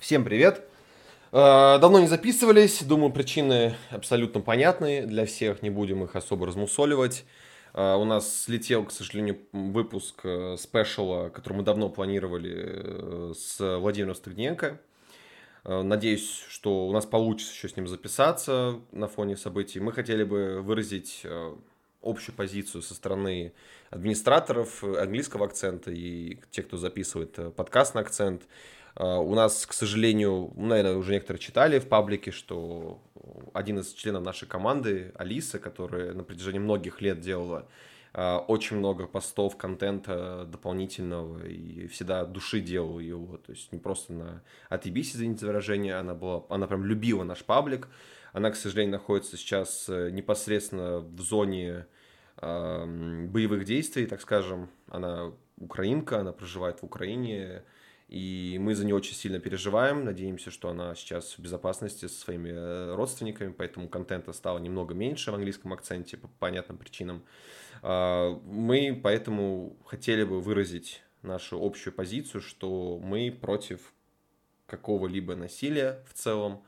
Всем привет! Давно не записывались, думаю, причины абсолютно понятны для всех, не будем их особо размусоливать. У нас слетел, к сожалению, выпуск спешала, который мы давно планировали с Владимиром Стыгненко. Надеюсь, что у нас получится еще с ним записаться на фоне событий. Мы хотели бы выразить общую позицию со стороны администраторов английского акцента и тех, кто записывает подкаст на акцент. У нас, к сожалению, наверное, уже некоторые читали в паблике, что один из членов нашей команды, Алиса, которая на протяжении многих лет делала очень много постов, контента дополнительного и всегда от души делала его, то есть не просто на отъебись, извините за выражение, она прям любила наш паблик. Она, к сожалению, находится сейчас непосредственно в зоне боевых действий, так скажем. Она украинка, она проживает в Украине. И мы за нее очень сильно переживаем, надеемся, что она сейчас в безопасности со своими родственниками, поэтому контента стало немного меньше в английском акценте по понятным причинам. Мы поэтому хотели бы выразить нашу общую позицию, что мы против какого-либо насилия в целом.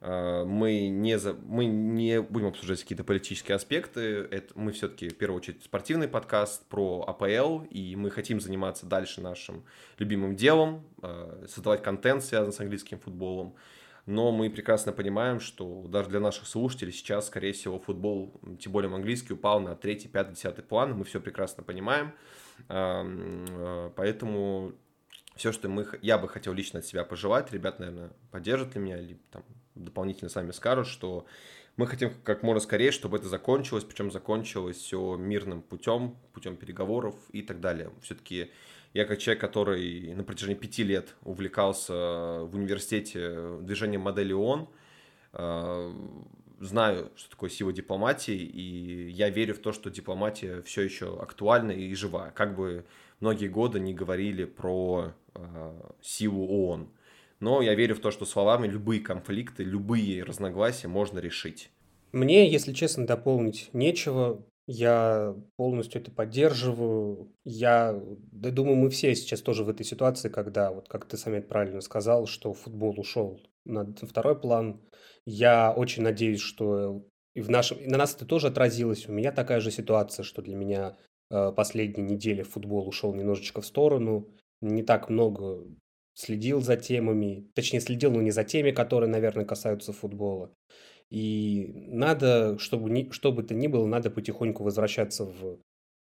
Мы не будем обсуждать какие-то политические аспекты. Мы все-таки, в первую очередь, спортивный подкаст про АПЛ, и мы хотим заниматься дальше нашим любимым делом, создавать контент, связанный с английским футболом. Но мы прекрасно понимаем, что даже для наших слушателей сейчас, скорее всего, футбол, тем более английский, упал на 3-й, 5-й, 10-й план. Мы все прекрасно понимаем. Поэтому все, что я бы хотел лично от себя пожелать, ребят, наверное, поддержат ли меня, или там дополнительно сами скажут, что мы хотим как можно скорее, чтобы это закончилось, причем закончилось все мирным путем переговоров и так далее. Все-таки я как человек, который на протяжении 5 лет увлекался в университете движением модели ООН, знаю, что такое сила дипломатии, и я верю в то, что дипломатия все еще актуальна и жива. Как бы многие годы не говорили про силу ООН. Но я верю в то, что словами любые конфликты, любые разногласия можно решить. Мне, если честно, дополнить нечего. Я полностью это поддерживаю. Я думаю, мы все сейчас тоже в этой ситуации, когда, вот как ты, Самет, правильно сказал, что футбол ушел на второй план. Я очень надеюсь, что и на нас это тоже отразилось. У меня такая же ситуация, что для меня последние недели футбол ушел немножечко в сторону. Не так много следил за темами, точнее следил, но не за теми, которые, наверное, касаются футбола. И надо, что бы то ни было, надо потихоньку возвращаться в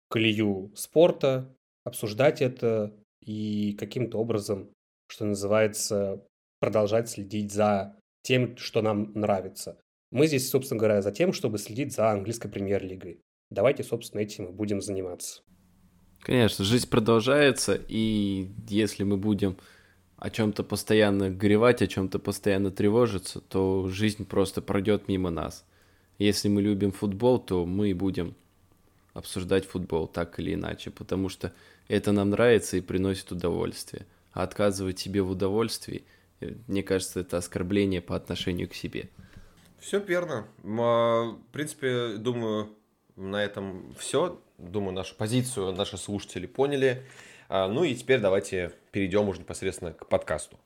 колею спорта, обсуждать это и каким-то образом, что называется, продолжать следить за тем, что нам нравится. Мы здесь, собственно говоря, за тем, чтобы следить за английской премьер-лигой. Давайте, собственно, этим и будем заниматься. Конечно, жизнь продолжается, и если мы будем о чем-то постоянно горевать, о чем-то постоянно тревожиться, то жизнь просто пройдет мимо нас. Если мы любим футбол, то мы будем обсуждать футбол так или иначе, потому что это нам нравится и приносит удовольствие. А отказывать себе в удовольствии, мне кажется, это оскорбление по отношению к себе. Все верно. В принципе, думаю, на этом все. Думаю, нашу позицию наши слушатели поняли. Ну и теперь давайте перейдем уже непосредственно к подкасту.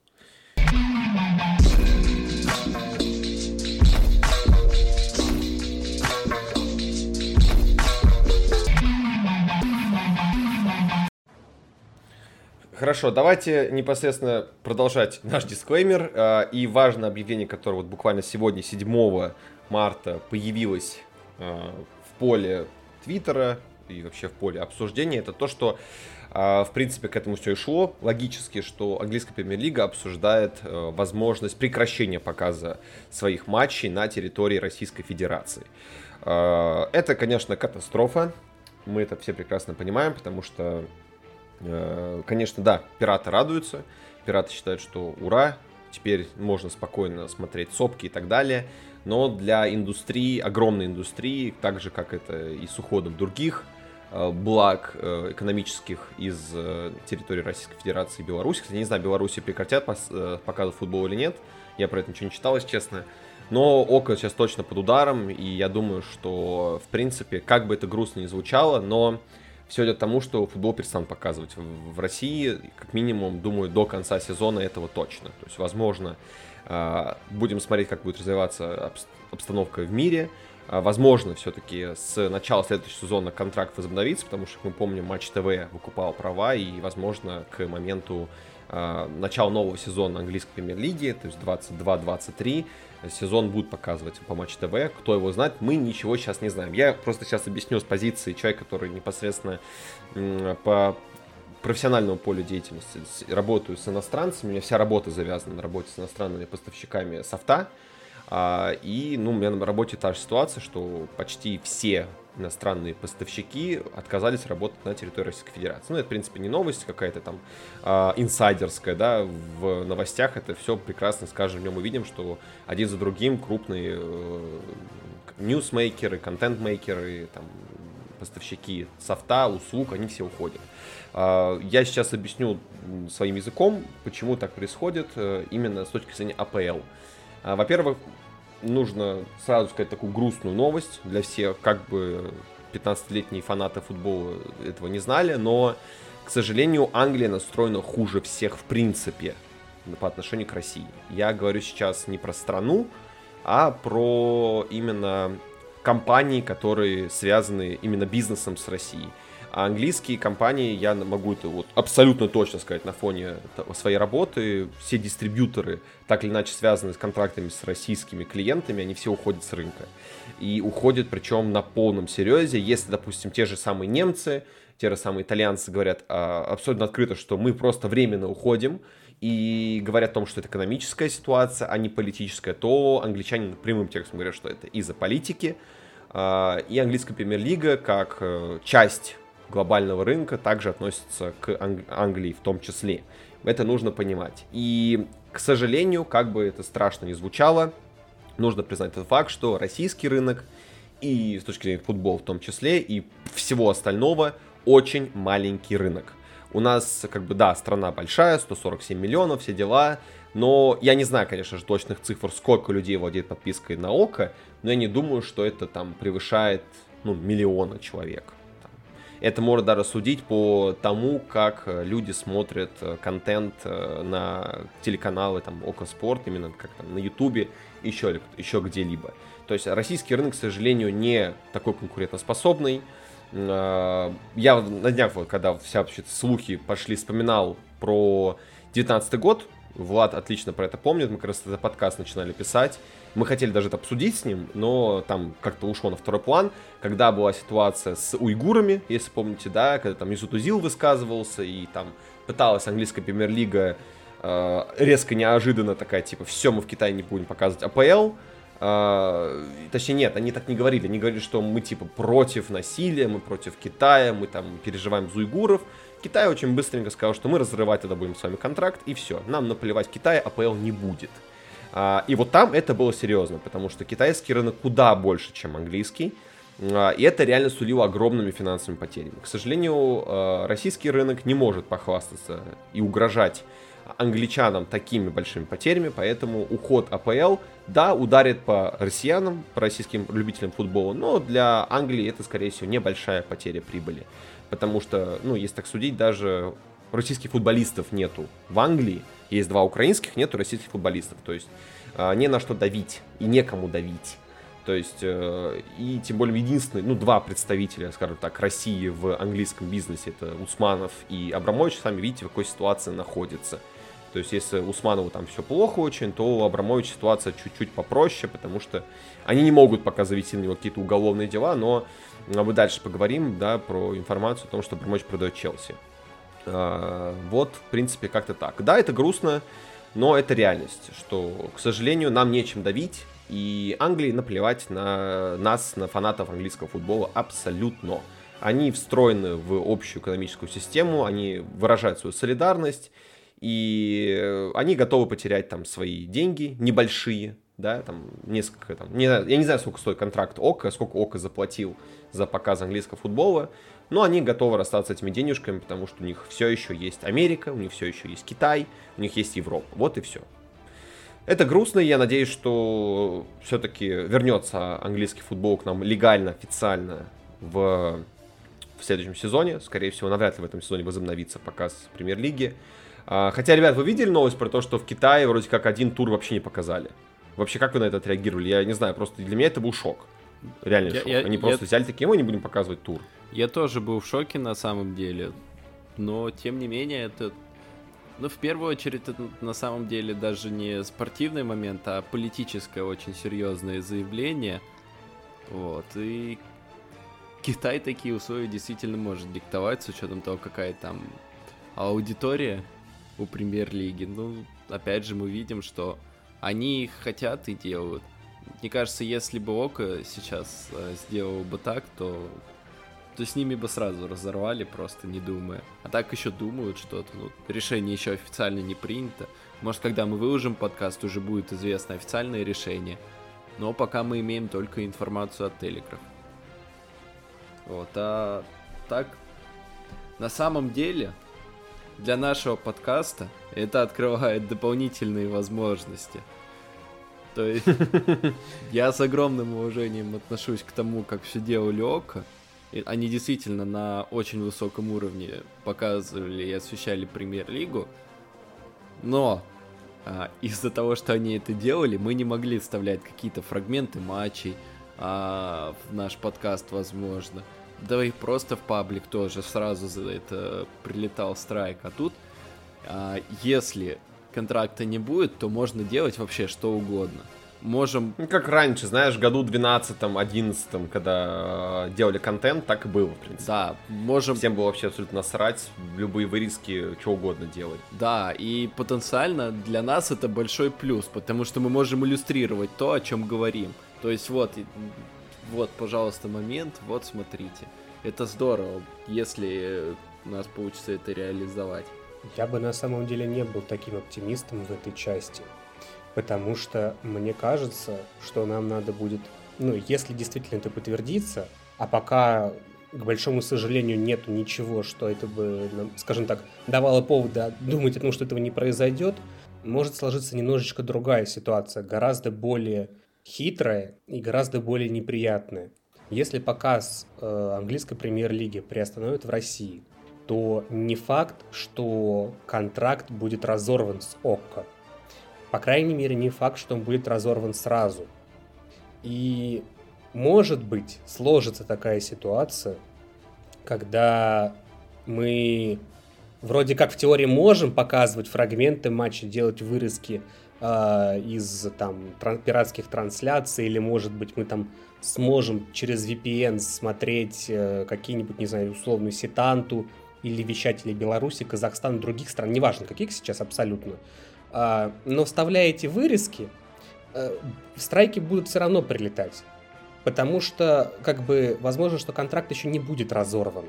Хорошо, давайте непосредственно продолжать наш дисклеймер. И важное объявление, которое вот буквально сегодня, 7 марта, появилось в поле Твиттера и вообще в поле обсуждения, это то, что в принципе к этому все и шло. Логически, что английская премьер-лига обсуждает возможность прекращения показа своих матчей на территории Российской Федерации. Это, конечно, катастрофа. Мы это все прекрасно понимаем, потому что, конечно, да, пираты радуются. Пираты считают, что ура, теперь можно спокойно смотреть сопки и так далее. Но для индустрии, огромной индустрии, так же, как это и с уходом других благ экономических из территории Российской Федерации и Беларуси. Кстати, не знаю, Беларусь прекратят показы футбола или нет. Я про это ничего не читал, если честно. Но Окко сейчас точно под ударом. И я думаю, что, в принципе, как бы это грустно ни звучало, но все идет к тому, что футбол перестанут показывать в России, как минимум, думаю, до конца сезона этого точно. То есть, возможно, будем смотреть, как будет развиваться обстановка в мире. Возможно, все-таки с начала следующего сезона контракт возобновится, потому что, как мы помним, Матч ТВ выкупал права, и, возможно, к моменту начала нового сезона английской премьер-лиги, то есть 22-23, сезон будут показывать по Матч ТВ. Кто его знает, мы ничего сейчас не знаем. Я просто сейчас объясню с позиции человека, который непосредственно по профессиональному полю деятельности работаю с иностранцами. У меня вся работа завязана на работе с иностранными поставщиками софта. И, ну, у меня на работе та же ситуация, что почти все иностранные поставщики отказались работать на территории Российской Федерации. Ну, это, в принципе, не новость какая-то там инсайдерская, да, в новостях это все прекрасно, скажем, в нем увидим, что один за другим крупные ньюсмейкеры, контент-мейкеры, там, поставщики софта, услуг, они все уходят. Я сейчас объясню своим языком, почему так происходит именно с точки зрения АПЛ. Во-первых, нужно сразу сказать такую грустную новость для всех, как бы 15-летние фанаты футбола этого не знали, но, к сожалению, Англия настроена хуже всех в принципе по отношению к России. Я говорю сейчас не про страну, а про именно компании, которые связаны именно бизнесом с Россией. А английские компании, я могу это вот абсолютно точно сказать на фоне своей работы, все дистрибьюторы так или иначе связаны с контрактами с российскими клиентами, они все уходят с рынка. И уходят причем на полном серьезе, если, допустим, те же самые немцы, те же самые итальянцы говорят абсолютно открыто, что мы просто временно уходим, и говорят о том, что это экономическая ситуация, а не политическая, то англичане прямым текстом говорят, что это из-за политики. И английская премьер-лига как часть глобального рынка также относится к Англии в том числе. Это нужно понимать. И, к сожалению, как бы это страшно ни звучало, нужно признать тот факт, что российский рынок, и с точки зрения футбола в том числе, и всего остального, очень маленький рынок. У нас, как бы, да, страна большая, 147 миллионов, все дела, но я не знаю, конечно же, точных цифр, сколько людей владеет подпиской на Окко, но я не думаю, что это там превышает, ну, миллиона человек. Это можно даже судить по тому, как люди смотрят контент на телеканалы, там, Окко Спорт, именно как там на Ютубе, еще где-либо. То есть российский рынок, к сожалению, не такой конкурентоспособный. Я на днях, когда все слухи пошли, вспоминал про 19-й год. Влад отлично про это помнит, мы как раз этот подкаст начинали писать. Мы хотели даже это обсудить с ним, но там как-то ушло на второй план, когда была ситуация с уйгурами, если помните, да, когда там Месут Узил высказывался, и там пыталась английская премьер-лига резко, неожиданно такая, типа, все, мы в Китае не будем показывать АПЛ. Точнее, нет, они так не говорили. Они говорили, что мы, типа, против насилия, мы против Китая, мы там переживаем за уйгуров. Китай очень быстренько сказал, что мы разрывать тогда будем с вами контракт, и все. Нам наплевать, Китая АПЛ не будет. И вот там это было серьезно, потому что китайский рынок куда больше, чем английский. И это реально сулило огромными финансовыми потерями. К сожалению, российский рынок не может похвастаться и угрожать англичанам такими большими потерями, поэтому уход АПЛ, да, ударит по россиянам, по российским любителям футбола, но для Англии это, скорее всего, небольшая потеря прибыли. Потому что, ну, если так судить, даже российских футболистов нету в Англии. Есть два украинских, нету российских футболистов. То есть не на что давить и некому давить. То есть и тем более единственные, ну, два представителя, скажем так, России в английском бизнесе. Это Усманов и Абрамович. Сами видите, в какой ситуации находится. То есть если Усманову там все плохо очень, то у Абрамовича ситуация чуть-чуть попроще, потому что они не могут пока завести на него какие-то уголовные дела, но мы дальше поговорим, да, про информацию о том, что Абрамович продает Челси. Вот, в принципе, как-то так. Да, это грустно, но это реальность, что, к сожалению, нам нечем давить, и Англии наплевать на нас, на фанатов английского футбола абсолютно. Они встроены в общую экономическую систему, они выражают свою солидарность, и они готовы потерять там свои деньги, небольшие, да, там несколько, там, не, я не знаю, сколько стоит контракт Окко, сколько Окко заплатил за показ английского футбола, но они готовы расстаться этими денежками, потому что у них все еще есть Америка, у них все еще есть Китай, у них есть Европа, вот и все. Это грустно, я надеюсь, что все-таки вернется английский футбол к нам легально, официально в в следующем сезоне. Скорее всего, навряд ли в этом сезоне возобновится показ Премьер-лиги. Хотя, ребят, вы видели новость про то, что в Китае вроде как один тур вообще не показали? Вообще, как вы на это отреагировали? Я не знаю, просто для меня это был шок. Реально шок. Они просто взяли такие, мы не будем показывать тур. Я тоже был в шоке на самом деле. Но, тем не менее, это... Ну, в первую очередь, это на самом деле даже не спортивный момент, а политическое очень серьезное заявление. Вот, и Китай такие условия действительно может диктовать, с учетом того, какая там аудитория у Премьер-лиги. Ну, опять же, мы видим, что они хотят и делают. Мне кажется, если бы Окко сейчас сделал бы так, то с ними бы сразу разорвали, просто не думая. А так еще думают что-то. Ну, решение еще официально не принято. Может, когда мы выложим подкаст, уже будет известно официальное решение. Но пока мы имеем только информацию от Телеграф. Вот, а так, на самом деле, для нашего подкаста это открывает дополнительные возможности. То есть, я с огромным уважением отношусь к тому, как все делали Окко. Они действительно на очень высоком уровне показывали и освещали Премьер-лигу. Но из-за того, что они это делали, мы не могли вставлять какие-то фрагменты матчей в наш подкаст, возможно. Да и просто в паблик тоже сразу за это прилетал страйк. А тут, если контракта не будет, то можно делать вообще что угодно. Можем... Ну, как раньше, знаешь, году 12-11, когда делали контент, так и было, в принципе. Да, можем... Всем было вообще абсолютно насрать, любые вырезки, что угодно делать. Да, и потенциально для нас это большой плюс, потому что мы можем иллюстрировать то, о чем говорим. То есть вот, пожалуйста, момент, вот, смотрите. Это здорово, если у нас получится это реализовать. Я бы на самом деле не был таким оптимистом в этой части. Потому что мне кажется, что нам надо будет... Ну, если действительно это подтвердится, а пока, к большому сожалению, нету ничего, что это бы, скажем так, давало повода думать о том, что этого не произойдет, может сложиться немножечко другая ситуация, гораздо более хитрая и гораздо более неприятная. Если показ английской премьер-лиги приостановят в России, то не факт, что контракт будет разорван с Окко. По крайней мере, не факт, что он будет разорван сразу. И, может быть, сложится такая ситуация, когда мы вроде как в теории можем показывать фрагменты матча, делать вырезки из там, пиратских трансляций, или, может быть, мы там сможем через VPN смотреть какие-нибудь, не знаю, условную Сетанту, или вещателей Беларуси, Казахстана, других стран, неважно, каких сейчас абсолютно. Но вставляя эти вырезки, страйки будут все равно прилетать. Потому что, как бы, возможно, что контракт еще не будет разорван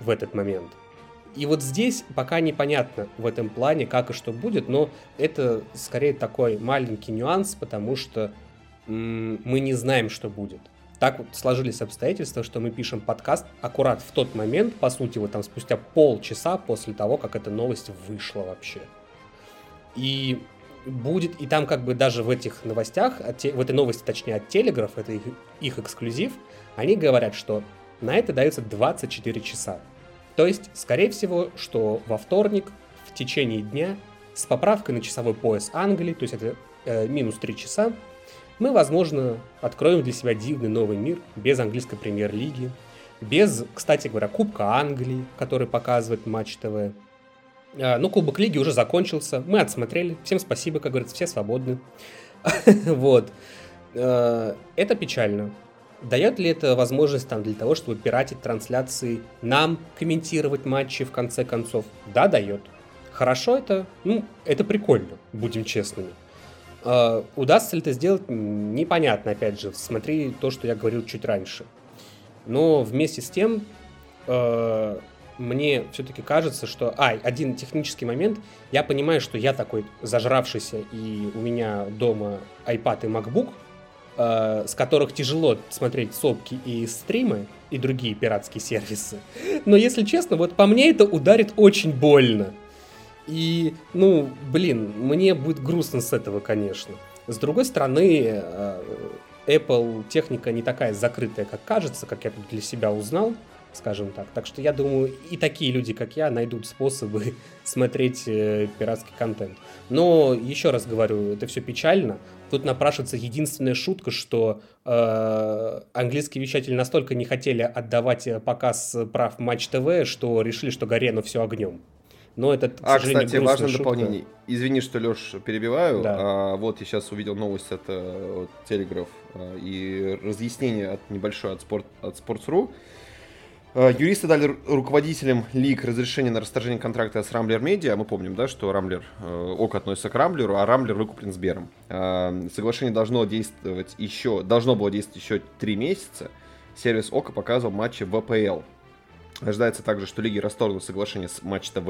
в этот момент. И вот здесь пока непонятно в этом плане, как и что будет, но это скорее такой маленький нюанс, потому что мы не знаем, что будет. Так вот сложились обстоятельства, что мы пишем подкаст аккурат в тот момент, по сути, вот там спустя полчаса после того, как эта новость вышла вообще. И будет, и там как бы даже в этих новостях, в этой новости, точнее, от Телеграф, это их эксклюзив, они говорят, что на это дается 24 часа. То есть, скорее всего, что во вторник, в течение дня, с поправкой на часовой пояс Англии, то есть это минус 3 часа, мы, возможно, откроем для себя дивный новый мир без английской премьер-лиги, без, кстати говоря, Кубка Англии, который показывает Матч ТВ. Ну, Кубок Лиги уже закончился, мы отсмотрели, всем спасибо, как говорится, все свободны. Вот. Это печально. Дает ли это возможность там для того, чтобы пиратить трансляции, нам комментировать матчи в конце концов? Да, дает. Хорошо это? Ну, это прикольно, будем честными. Удастся ли это сделать? Непонятно, опять же, смотри то, что я говорил чуть раньше. Но вместе с тем... Мне все-таки кажется, что... Один технический момент. Я понимаю, что я такой зажравшийся, и у меня дома iPad и MacBook, с которых тяжело смотреть сопки и стримы, и другие пиратские сервисы. Но, если честно, вот по мне это ударит очень больно. И, ну, блин, мне будет грустно с этого, конечно. С другой стороны, Apple техника не такая закрытая, как кажется, как я тут для себя узнал. скажем так. Так что я думаю, и такие люди, как я, найдут способы смотреть пиратский контент. Но, еще раз говорю, это все печально. Тут напрашивается единственная шутка, что английские вещатели настолько не хотели отдавать показ прав Матч ТВ, что решили, что Гарену все огнем. Но это, к сожалению, кстати, важное шутка. Дополнение. Извини, что, Леш, перебиваю. Да. Вот я сейчас увидел новость от Телеграф и разъяснение небольшое от Sports.ru. Юристы дали руководителям лиг разрешение на расторжение контракта с Рамблер Медиа. Мы помним, да, что Рамблер, Окко относится к Рамблеру, а Рамблер выкуплен Сбером. Соглашение должно было действовать еще 3 месяца. Сервис Окко показывал матчи ВПЛ. Ожидается также, что лиги расторгнут соглашение с Матч ТВ.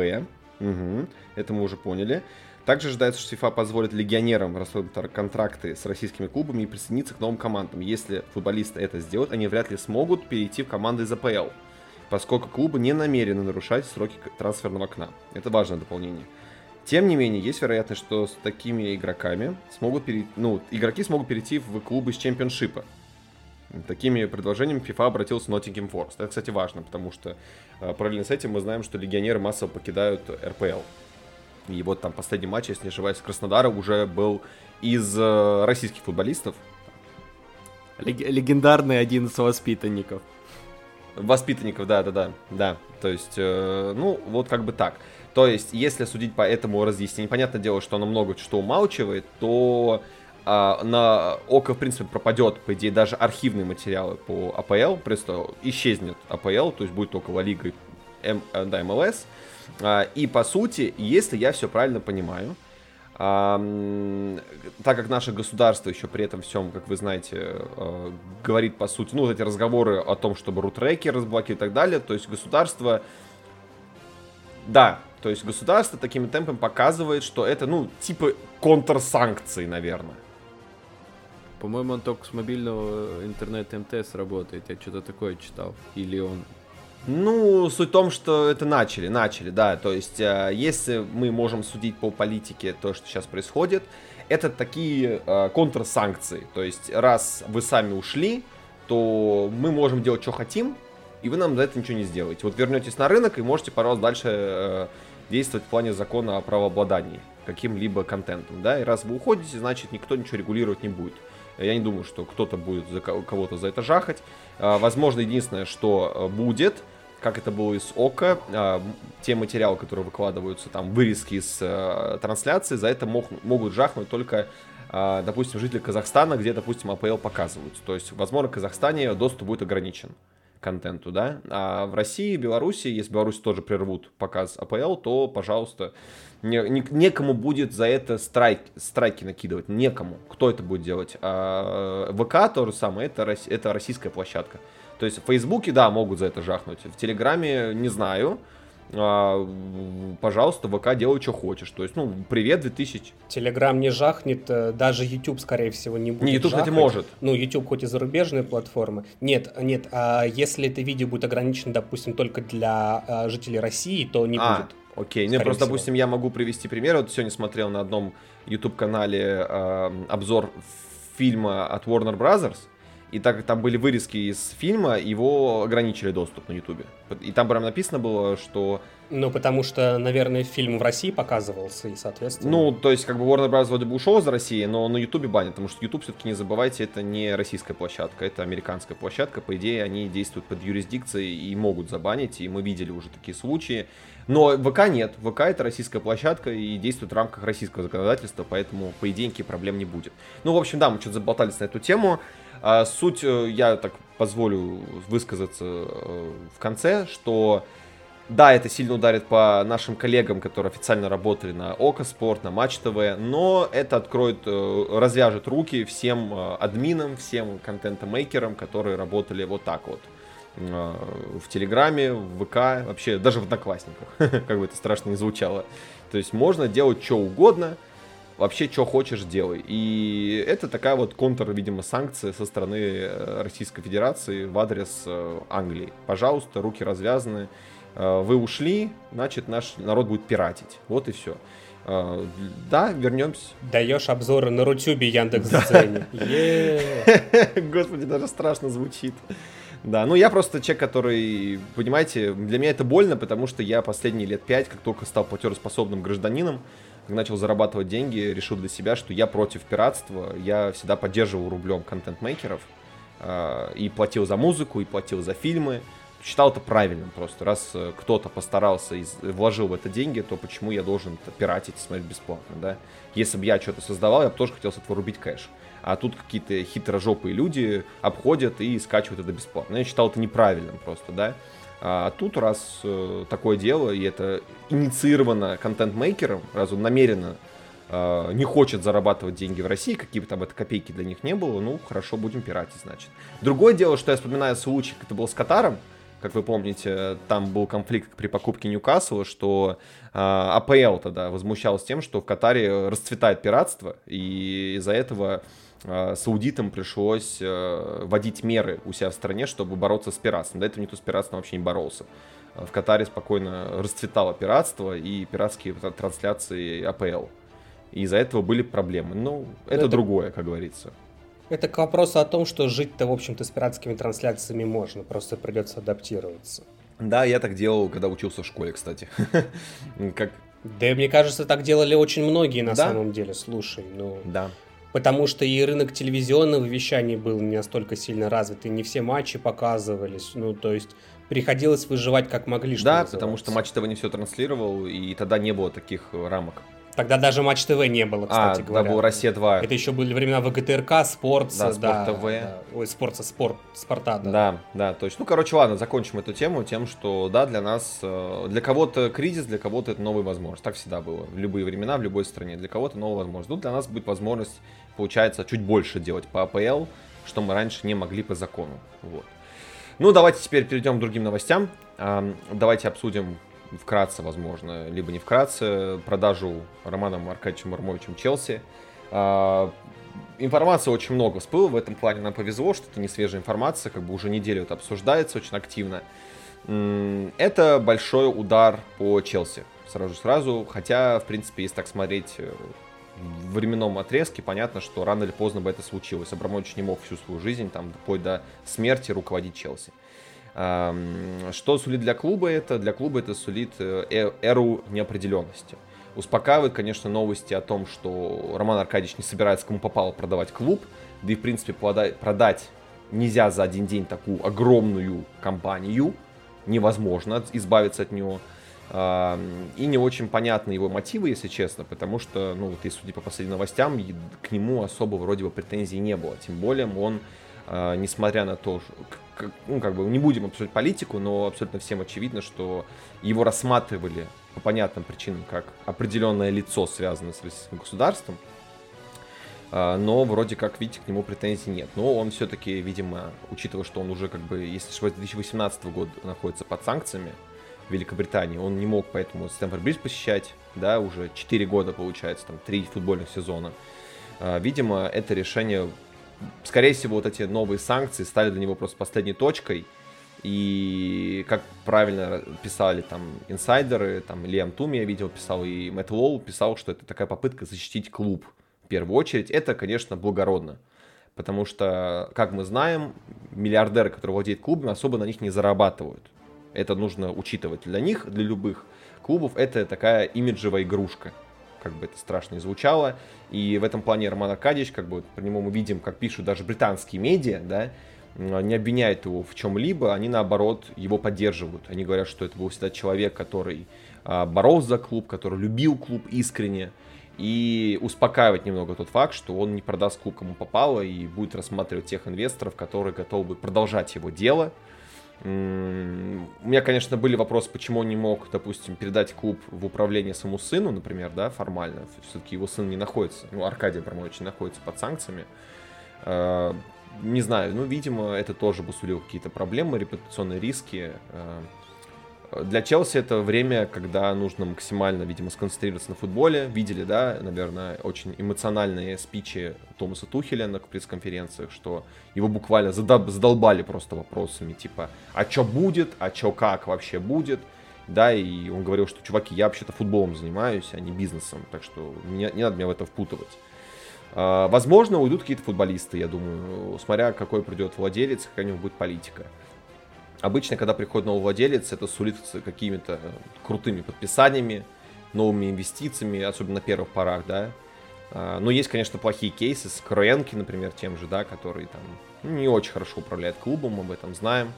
Угу, это мы уже поняли. Также ожидается, что ФИФА позволит легионерам расторгнуть контракты с российскими клубами и присоединиться к новым командам. Если футболисты это сделают, они вряд ли смогут перейти в команды из АПЛ, поскольку клубы не намерены нарушать сроки трансферного окна. Это важное дополнение. Тем не менее, есть вероятность, что с такими игроками игроки смогут перейти в клубы из чемпионшипа. Такими предложениями FIFA обратился Nottingham Forest. Это, кстати, важно, потому что параллельно с этим мы знаем, что легионеры массово покидают РПЛ. И вот там последний матч, если не ошибаюсь, Краснодара уже был из российских футболистов. Легендарный один из воспитанников. Да. То есть, вот как бы так. То есть, если судить по этому разъяснению, понятное дело, что оно много что умалчивает, то на ОКО, в принципе, пропадет, по идее, даже архивные материалы по АПЛ, просто исчезнет АПЛ, то есть будет только Ла Лига МЛС. И, по сути, если я все правильно понимаю, так как наше государство еще при этом всем, как вы знаете, говорит, по сути, вот эти разговоры о том, чтобы рутреки разблокировать и так далее, то есть государство, да, то есть государство такими темпами показывает, что это, типа контрсанкции, наверное. По-моему, он только с мобильного интернета МТС работает, я что-то такое читал, или он... Суть в том, что это начали, да, то есть, если мы можем судить по политике то, что сейчас происходит, это такие контрсанкции, то есть, раз вы сами ушли, то мы можем делать, что хотим, и вы нам за это ничего не сделаете. Вот вернетесь на рынок и можете, пожалуйста, дальше действовать в плане закона о правообладании каким-либо контентом, да, и раз вы уходите, значит, никто ничего регулировать не будет. Я не думаю, что кто-то будет кого-то за это жахать. Возможно, единственное, что будет, как это было из ОКО, те материалы, которые выкладываются, там, вырезки из трансляции, за это могут жахнуть только, допустим, жители Казахстана, где, допустим, АПЛ показываются. То есть, возможно, в Казахстане доступ будет ограничен к контенту, да. А в России, Беларуси, если Беларусь тоже прервут показ АПЛ, то, пожалуйста, некому будет за это страйки накидывать, некому. Кто это будет делать? ВК то же самое, это российская площадка. То есть в Фейсбуке, да, могут за это жахнуть, в Телеграме не знаю. Пожалуйста, ВК, делай, что хочешь. То есть, привет, 2000. Телеграм не жахнет, даже YouTube, скорее всего, не будет. Не, YouTube жахать. Хоть и может. YouTube хоть и зарубежные платформы. Нет, а если это видео будет ограничено, допустим, только для жителей России, то не будет. Окей, просто, допустим, я могу привести пример. Вот сегодня смотрел на одном YouTube-канале обзор фильма от Warner Brothers. И так как там были вырезки из фильма, его ограничили доступ на Ютубе. И там прям написано было, что... потому что, наверное, фильм в России показывался, и, соответственно... то есть, как бы Warner Bros. Вроде бы ушел из России, но на Ютубе банят. Потому что Ютуб, все-таки, не забывайте, это не российская площадка, это американская площадка. По идее, они действуют под юрисдикцией и могут забанить, и мы видели уже такие случаи. Но ВК нет. ВК — это российская площадка и действует в рамках российского законодательства, поэтому, по идее, никаких проблем не будет. В общем, да, мы что-то заболтались на эту тему. Суть, я так позволю высказаться в конце, что да, это сильно ударит по нашим коллегам, которые официально работали на ОКО Спорт, на Матч ТВ, но это развяжет руки всем админам, всем контент-мейкерам, которые работали вот так вот в Телеграме, в ВК, вообще даже в Одноклассниках, как бы это страшно не звучало. То есть можно делать что угодно, вообще, что хочешь, делай. И это такая вот контр, видимо, санкция со стороны Российской Федерации в адрес Англии. Пожалуйста, руки развязаны. Вы ушли, значит, наш народ будет пиратить. Вот и все. Да, вернемся. Даешь обзоры на Рутюбе, Яндекс.Дзене. Господи, даже страшно звучит. Да, ну я просто человек, который, понимаете, для меня это больно, потому что я последние лет 5, как только стал платежеспособным гражданином, как начал зарабатывать деньги, решил для себя, что я против пиратства, я всегда поддерживал рублем контент-мейкеров, и платил за музыку, и платил за фильмы. Считал это правильным просто. Раз кто-то постарался и вложил в это деньги, то почему я должен это пиратить и смотреть бесплатно, да? Если бы я что-то создавал, я бы тоже хотел с этого рубить кэш. А тут какие-то хитрожопые люди обходят и скачивают это бесплатно. Я считал это неправильным просто, да? А тут раз такое дело, и это инициировано контент-мейкером, раз он намеренно не хочет зарабатывать деньги в России, какие бы там это копейки для них не было, ну, хорошо, будем пиратить, значит. Другое дело, что я вспоминаю случай, как это был с Катаром. Как вы помните, там был конфликт при покупке Ньюкасла, что АПЛ тогда возмущался тем, что в Катаре расцветает пиратство, и из-за этого саудитам пришлось вводить меры у себя в стране, чтобы бороться с пиратством. До этого никто с пиратством вообще не боролся. В Катаре спокойно расцветало пиратство и пиратские трансляции АПЛ. И из-за этого были проблемы. Ну, это другое, как говорится. Это к вопросу о том, что жить-то, в общем-то, с пиратскими трансляциями можно, просто придется адаптироваться. Да, я так делал, когда учился в школе, кстати. Да и мне кажется, так делали очень многие на самом деле, слушай. Да. Потому что и рынок телевизионного вещания был не настолько сильно развит, и не все матчи показывались, ну, то есть приходилось выживать как могли, что называется. Да, потому что Матч ТВ не все транслировал, и тогда не было таких рамок. Тогда даже Матч ТВ не было, кстати говоря. Был Россия 2. Это еще были времена ВГТРК, Спортса, да. Спорт ТВ. Да. Ой, Спортса, Спорта, да. Да, точно. Ну, короче, ладно, закончим эту тему тем, что, да, для нас, для кого-то кризис, для кого-то это новая возможность. Так всегда было. В любые времена, в любой стране. Для кого-то новая возможность. Ну, для нас будет возможность, получается, чуть больше делать по АПЛ, что мы раньше не могли по закону. Вот. Ну, давайте теперь перейдем к другим новостям. Давайте обсудим... Вкратце, возможно, либо не вкратце, продажу Романом Аркадьевичем Абрамовичем Челси. Информации очень много всплыло, в этом плане нам повезло, что это не свежая информация, как бы уже неделю это обсуждается очень активно. Это большой удар по Челси, сразу, хотя, в принципе, если так смотреть в временном отрезке, понятно, что рано или поздно бы это случилось. Абрамович не мог всю свою жизнь, там, вплоть до смерти, руководить Челси. Что сулит для клуба это? Для клуба это сулит эру неопределенности. Успокаивает, конечно, новости о том, что Роман Аркадьевич не собирается кому попало продавать клуб. Да и, в принципе, продать нельзя за один день такую огромную компанию. Невозможно избавиться от нее. И не очень понятны его мотивы, если честно, потому что, ну, вот, и судя по последним новостям, к нему особо вроде бы претензий не было. Тем более он, несмотря на то, ну, как бы не будем обсуждать политику, но абсолютно всем очевидно, что его рассматривали по понятным причинам как определенное лицо, связанное с российским государством, но вроде как, видите, к нему претензий нет. Но он все-таки, видимо, учитывая, что он уже, как бы, если с 2018 года находится под санкциями в Великобритании, он не мог поэтому Стэнфорд-Бридж посещать, да, уже 4 года получается, там 3 футбольных сезона. Видимо, это решение... Скорее всего, вот эти новые санкции стали для него просто последней точкой. И, как правильно писали там инсайдеры, там Лиам Туми, я видел, писал, и Мэтт Лоу писал, что это такая попытка защитить клуб в первую очередь. Это, конечно, благородно. Потому что, как мы знаем, миллиардеры, которые владеют клубами, особо на них не зарабатывают. Это нужно учитывать. Для них, для любых клубов, это такая имиджевая игрушка. Как бы это страшно ни звучало, и в этом плане Роман Аркадьевич, как бы, по нему мы видим, как пишут даже британские медиа, да, не обвиняют его в чем-либо, они, наоборот, его поддерживают. Они говорят, что это был всегда человек, который боролся за клуб, который любил клуб искренне, и успокаивает немного тот факт, что он не продаст клуб кому попало, и будет рассматривать тех инвесторов, которые готовы продолжать его дело. У меня, конечно, были вопросы, почему он не мог, допустим, передать клуб в управление своему сыну, например, да, формально. Все-таки его сын не находится, ну, Аркадий Абрамович не находится под санкциями. Не знаю, ну, видимо, это тоже бы сулило какие-то проблемы, репутационные риски. Для Челси это время, когда нужно максимально, видимо, сконцентрироваться на футболе. Видели, да, наверное, очень эмоциональные спичи Томаса Тухеля на пресс-конференциях, что его буквально задолбали просто вопросами, типа, а что будет, а что как вообще будет, да, и он говорил, что, чуваки, я вообще-то футболом занимаюсь, а не бизнесом, так что не надо меня в это впутывать. Возможно, уйдут какие-то футболисты, я думаю, смотря какой придет владелец, какая у него будет политика. Обычно, когда приходит новый владелец, это сулит какими-то крутыми подписаниями, новыми инвестициями, особенно на первых порах, да. Но есть, конечно, плохие кейсы с Кренки, например, тем же, да, который там не очень хорошо управляет клубом, мы об этом знаем.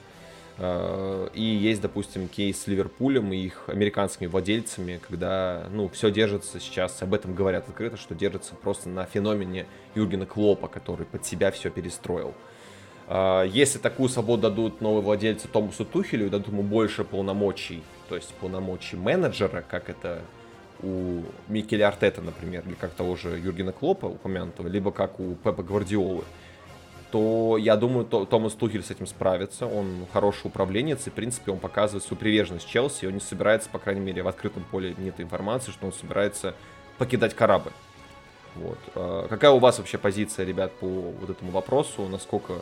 И есть, допустим, кейс с Ливерпулем и их американскими владельцами, когда, ну, все держится сейчас, об этом говорят открыто, что держится просто на феномене Юргена Клоппа, который под себя все перестроил. Если такую свободу дадут новые владельцы Томасу Тухелю, дадут ему больше полномочий, то есть полномочий менеджера, как это у Микеля Артета, например, или как того же Юргена Клоппа упомянутого, либо как у Пепа Гвардиолы, то, я думаю, Томас Тухель с этим справится. Он хороший управленец, и, в принципе, он показывает свою приверженность Челси. Он не собирается, по крайней мере, в открытом поле нет информации, что он собирается покидать корабль. Вот. Какая у вас вообще позиция, ребят, по вот этому вопросу? Насколько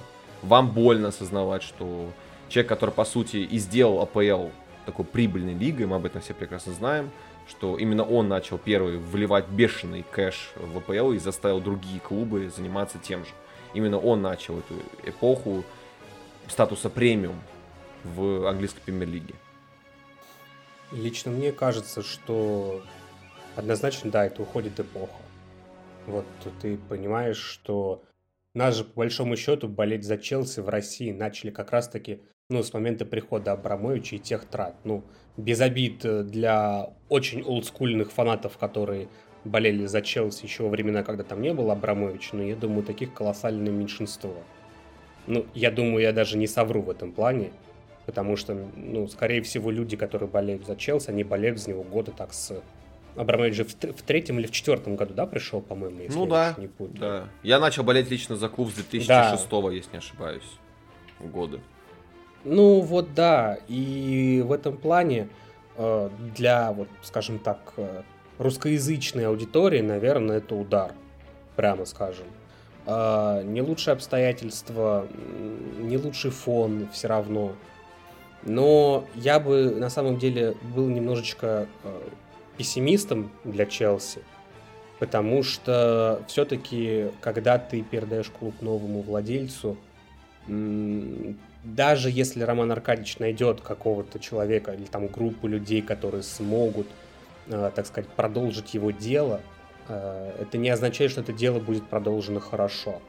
вам больно осознавать, что человек, который, по сути, и сделал АПЛ такой прибыльной лигой, мы об этом все прекрасно знаем, что именно он начал первый вливать бешеный кэш в АПЛ и заставил другие клубы заниматься тем же. Именно он начал эту эпоху статуса премиум в английской премьер-лиге. Лично мне кажется, что однозначно, да, это уходит эпоха. Вот ты понимаешь, что нас же, по большому счету, болеть за Челси в России начали как раз-таки, ну, с момента прихода Абрамовича и тех трат. Ну, без обид для очень олдскульных фанатов, которые болели за Челси еще во времена, когда там не был Абрамович, но я думаю, таких колоссальное меньшинство. Ну, я думаю, я даже не совру в этом плане, потому что, ну, скорее всего, люди, которые болеют за Челси, они болеют за него года так с... Абрамович же в третьем или в четвертом году, да, пришел, по-моему, если не путаю. Да. Я начал болеть лично за клуб с 2006-го, если не ошибаюсь, года. Ну вот да, и в этом плане для, вот, скажем так, русскоязычной аудитории, наверное, это удар, прямо скажем. Не лучшие обстоятельства, не лучший фон все равно. Но я бы на самом деле был немножечко... пессимистом для Челси, потому что все-таки, когда ты передаешь клуб новому владельцу, даже если Роман Аркадьевич найдет какого-то человека или там группу людей, которые смогут, так сказать, продолжить его дело, это не означает, что это дело будет продолжено хорошо.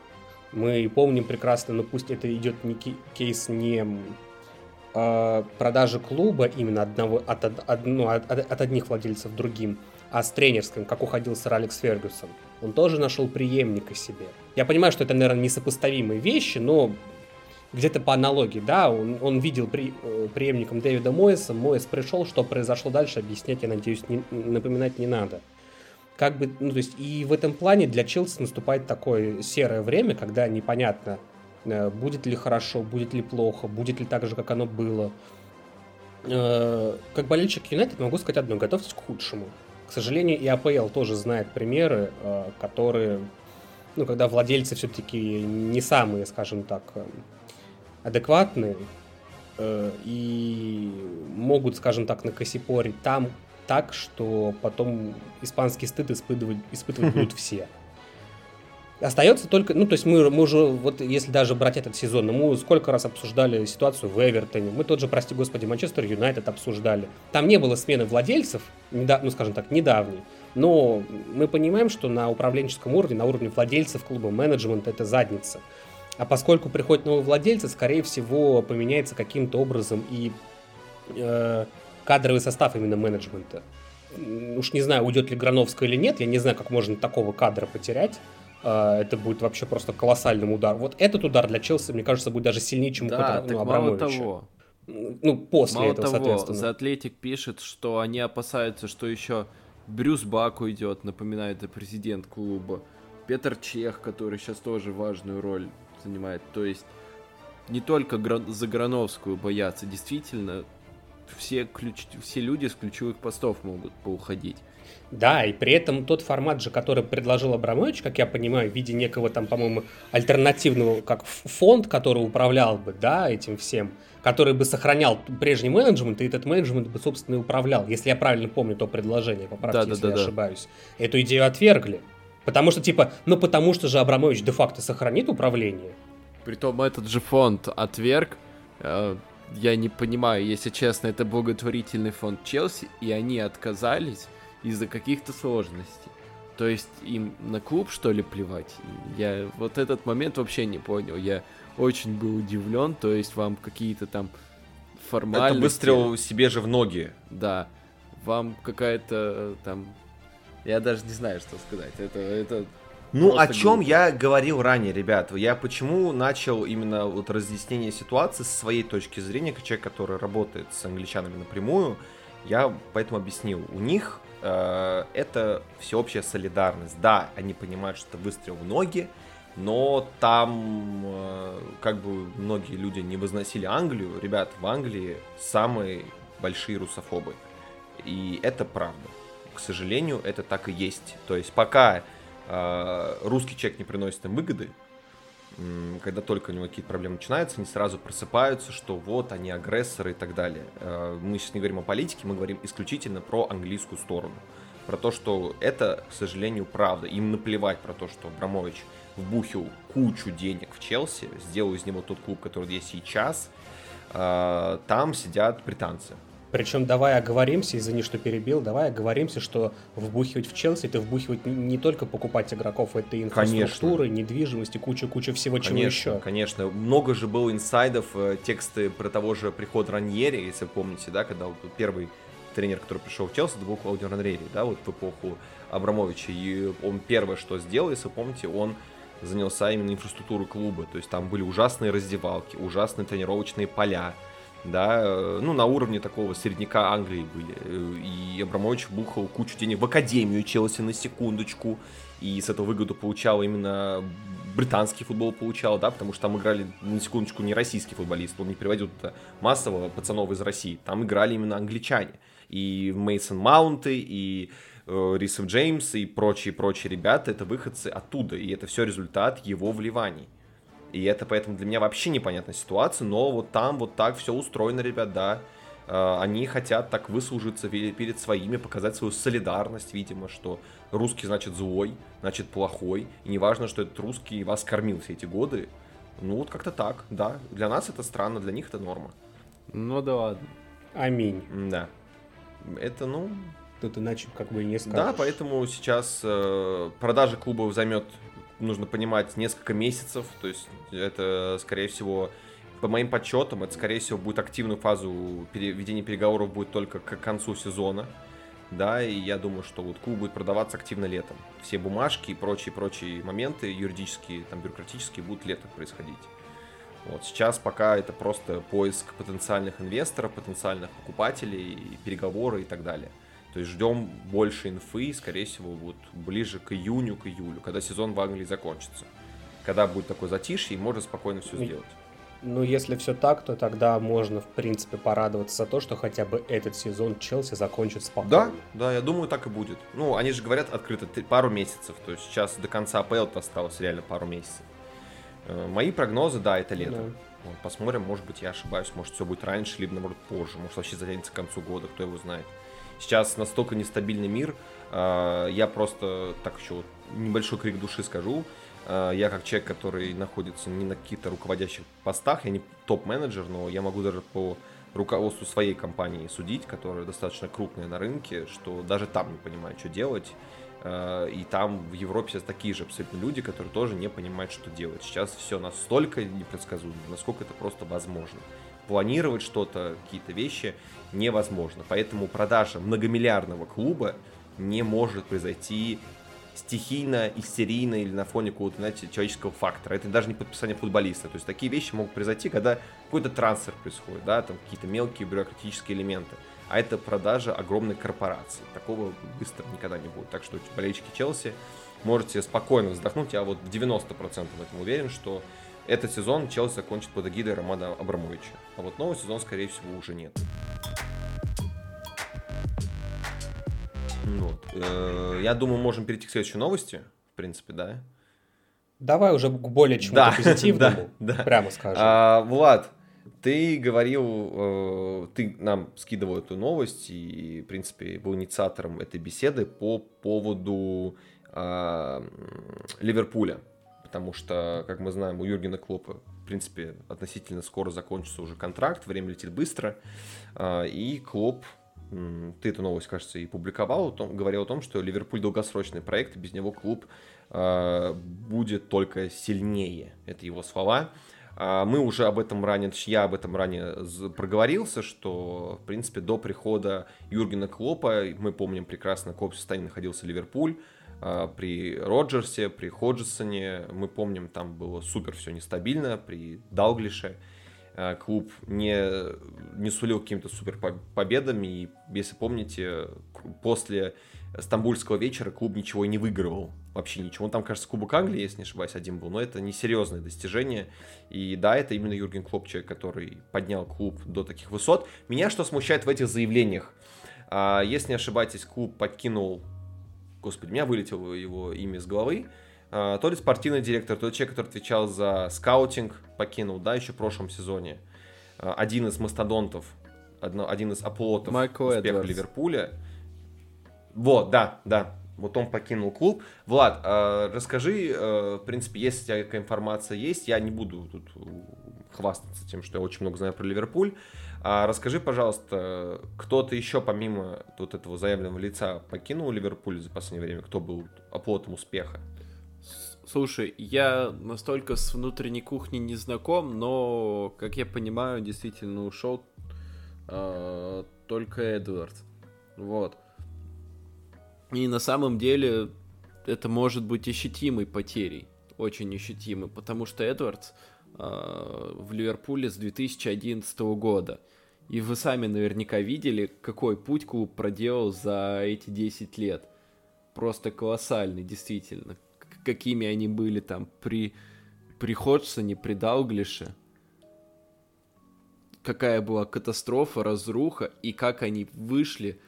Мы помним прекрасно, но пусть это идет не кейс не... продажи клуба именно от одних владельцев другим, а с тренерским, как уходил сэр Алекс Фергюсон. Он тоже нашел преемника себе. Я понимаю, что это, наверное, несопоставимые вещи, но где-то по аналогии, да, он видел преемником Дэвида Мойса, Мойс пришел, что произошло дальше, объяснять, я надеюсь, напоминать не надо. Как бы, ну, то есть, и в этом плане для Челси наступает такое серое время, когда непонятно, будет ли хорошо, будет ли плохо, будет ли так же, как оно было. Как болельщик Юнайтед могу сказать одно: готовьтесь к худшему. К сожалению, и АПЛ тоже знает примеры, которые, ну, когда владельцы все-таки не самые, скажем так, адекватные и могут, скажем так, накосипорить там так, что потом испанский стыд испытывать будут все. Остается только, ну, то есть мы уже, вот если даже брать этот сезон, мы сколько раз обсуждали ситуацию в Эвертоне, мы тот же, прости господи, Манчестер Юнайтед обсуждали. Там не было смены владельцев, ну, скажем так, недавней, но мы понимаем, что на управленческом уровне, на уровне владельцев клуба, менеджмент — это задница. А поскольку приходят новые владельцы, скорее всего, поменяется каким-то образом и кадровый состав именно менеджмента. Уж не знаю, уйдет ли Грановская или нет, я не знаю, как можно такого кадра потерять. Это будет вообще просто колоссальным ударом. Вот этот удар для Челси, мне кажется, будет даже сильнее, чем у Абрамовича. Того. Ну, после мало этого, того, соответственно. The Athletic пишет, что они опасаются, что еще Брюс Бак уйдет, напоминает президент клуба. Петр Чех, который сейчас тоже важную роль занимает. То есть не только за Грановскую боятся. Действительно, все люди с ключевых постов могут поуходить. Да, и при этом тот формат же, который предложил Абрамович, как я понимаю, в виде некого там, по-моему, альтернативного, как фонд, который управлял бы, да, этим всем, который бы сохранял прежний менеджмент, и этот менеджмент бы, собственно, и управлял. Если я правильно помню то предложение, поправьте, если я ошибаюсь. Эту идею отвергли. Потому что, потому что же Абрамович де-факто сохранит управление. Притом этот же фонд отверг Я не понимаю, если честно, это благотворительный фонд Челси, и они отказались из-за каких-то сложностей. То есть им на клуб, что ли, плевать? Я вот этот момент вообще не понял. Я очень был удивлен, то есть вам какие-то там формальности... Это выстрел себе же в ноги. Да. Вам какая-то там... Я даже не знаю, что сказать. Это... Ну, о чем я говорил ранее, ребят. Я почему начал именно вот разъяснение ситуации с своей точки зрения, как человек, который работает с англичанами напрямую, я поэтому объяснил. У них это всеобщая солидарность. Да, они понимают, что выстрел в ноги, но там, как бы многие люди не возносили Англию, ребят, в Англии самые большие русофобы. И это правда. К сожалению, это так и есть. То есть пока... русский человек не приносит им выгоды, когда только у него какие-то проблемы начинаются, они сразу просыпаются, что вот они агрессоры и так далее. Мы сейчас не говорим о политике, мы говорим исключительно про английскую сторону, про то, что это, к сожалению, правда. Им наплевать про то, что Абрамович вбухил кучу денег в Челси, сделал из него тот клуб, который есть сейчас. Там сидят британцы. Причем давай оговоримся, извини, что перебил, давай оговоримся, что вбухивать в Челси, это вбухивать не только покупать игроков, это и инфраструктуры, конечно, недвижимость и куча всего, конечно, чего еще. Конечно, много же было инсайдов, тексты про того же приход Раньери, если вы помните, да, когда вот первый тренер, который пришел в Челси, это был Клаудио Раньери, да, вот в эпоху Абрамовича, и он первое, что сделал, если вы помните, он занялся именно инфраструктурой клуба, то есть там были ужасные раздевалки, ужасные тренировочные поля, да, ну, на уровне такого середняка Англии были. И Абрамович бухал кучу денег в Академию Челси, на секундочку. И с этого выгоду получал именно британский футбол, получал, да, потому что там играли, на секундочку, не российские футболисты. Он не приводил туда массово пацанов из России. Там играли именно англичане. И Мейсон Маунты, и Рисов Джеймс, и прочие ребята. Это выходцы оттуда. И это все результат его вливаний. И это поэтому для меня вообще непонятная ситуация, но вот там вот так все устроено, ребят, да. Они хотят так выслужиться перед своими, показать свою солидарность, видимо, что русский, значит, злой, значит, плохой. И неважно, что этот русский вас кормил все эти годы. Ну, вот как-то так, да. Для нас это странно, для них это норма. Ну да ладно. Аминь. Да. Это, ну... Тут иначе как бы и не скажешь. Да, поэтому сейчас продажа клубов займет... нужно понимать, несколько месяцев, то есть это, скорее всего, по моим подсчетам, это, скорее всего, будет активную фазу ведения переговоров будет только к концу сезона, да, и я думаю, что вот клуб будет продаваться активно летом. Все бумажки и прочие моменты юридические, там, бюрократические будут летом происходить. Вот сейчас пока это просто поиск потенциальных инвесторов, потенциальных покупателей, переговоры и так далее. То есть ждем больше инфы, скорее всего, вот ближе к июню, к июлю, когда сезон в Англии закончится. Когда будет такое затишье, и можно спокойно все сделать. Ну, если все так, то тогда можно, в принципе, порадоваться за то, что хотя бы этот сезон Челси закончит спокойно. Да, я думаю, так и будет. Ну, они же говорят открыто пару месяцев, то есть сейчас до конца АПЛ-то осталось реально пару месяцев. Мои прогнозы, да, это лето. Да. Вот, посмотрим, может быть, я ошибаюсь, может, все будет раньше, либо, наоборот, позже, может, вообще затянется к концу года, кто его знает. Сейчас настолько нестабильный мир, я просто, так еще небольшой крик души скажу, я как человек, который находится не на каких-то руководящих постах, я не топ-менеджер, но я могу даже по руководству своей компании судить, которая достаточно крупная на рынке, что даже там не понимаю, что делать, и там в Европе сейчас такие же абсолютно люди, которые тоже не понимают, что делать. Сейчас все настолько непредсказуемо, насколько это просто возможно. Планировать что-то, какие-то вещи невозможно. Поэтому продажа многомиллиардного клуба не может произойти стихийно, истерийно или на фоне какого-то, знаете, человеческого фактора. Это даже не подписание футболиста. То есть такие вещи могут произойти, когда какой-то трансфер происходит, да, там какие-то мелкие бюрократические элементы. А это продажа огромной корпорации. Такого быстро никогда не будет. Так что болельщики Челси можете спокойно вздохнуть. Я вот в 90% в этом уверен, что этот сезон Челси закончит под эгидой Романа Абрамовича. А вот новый сезон, скорее всего, уже нет. Вот. Я думаю, можем перейти к следующей новости. В принципе, да. Давай уже к более чему-то позитивному, прямо скажем. Влад, ты говорил, ты нам скидывал эту новость и, в принципе, был инициатором этой беседы по поводу Ливерпуля. Потому что, как мы знаем, у Юргена Клоппа в принципе, относительно скоро закончится уже контракт, время летит быстро. И Клопп, ты эту новость, кажется, и публиковал, говорил о том, что Ливерпуль долгосрочный проект, и без него клуб будет только сильнее. Это его слова. Мы уже об этом ранее, я об этом ранее проговорился, что, в принципе, до прихода Юргена Клоппа, мы помним прекрасно, в каком состоянии находился Ливерпуль, при Роджерсе, при Ходжесоне, мы помним, там было супер все нестабильно, при Далглише клуб не сулил какими-то супер победами, и, если помните, после стамбульского вечера клуб ничего и не выигрывал, вообще ничего. Он там, кажется, Кубок Англии, если не ошибаюсь, один был, но это несерьезное достижение. И да, это именно Юрген Клопп, человек, который поднял клуб до таких высот. Меня что смущает в этих заявлениях? Если не ошибаюсь, клуб покинул, господи, у меня вылетело его имя из головы, то ли спортивный директор, то ли человек, который отвечал за скаутинг, покинул, да, еще в прошлом сезоне. Один из мастодонтов, один из оплотов успеха Ливерпуля. Вот, да, да. Вот он покинул клуб. Влад, расскажи, в принципе, если у тебя какая информация есть, я не буду тут хвастаться тем, что я очень много знаю про Ливерпуль. Расскажи, пожалуйста, кто-то еще, помимо вот этого заявленного лица, покинул Ливерпуль за последнее время? Кто был оплотом успеха? Слушай, я настолько с внутренней кухней не знаком, но, как я понимаю, действительно ушел только Эдвардс. Вот. И на самом деле это может быть ощутимой потерей, очень ощутимой, потому что Эдвардс в Ливерпуле с 2011 года. И вы сами наверняка видели, какой путь клуб проделал за эти 10 лет. Просто колоссальный, действительно. Какими они были там при Ходжсоне, при Далглише. Какая была катастрофа, разруха, и как они вышли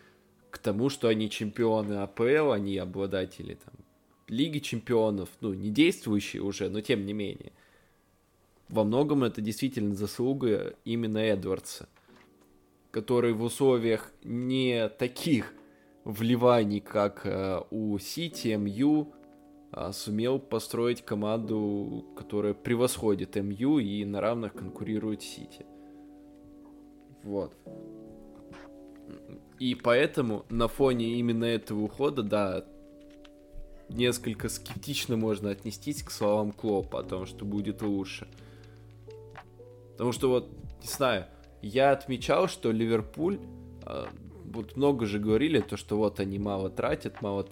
к тому, что они чемпионы АПЛ, они обладатели там Лиги чемпионов, ну, не действующие уже, но тем не менее. Во многом это действительно заслуга именно Эдвардса, который в условиях не таких вливаний, как у Сити, МЮ, сумел построить команду, которая превосходит МЮ и на равных конкурирует Сити. Вот. И поэтому на фоне именно этого ухода, да, несколько скептично можно отнестись к словам Клоппа о том, что будет лучше. Потому что вот, не знаю, я отмечал, что Ливерпуль, вот много же говорили, то, что вот они мало тратят, но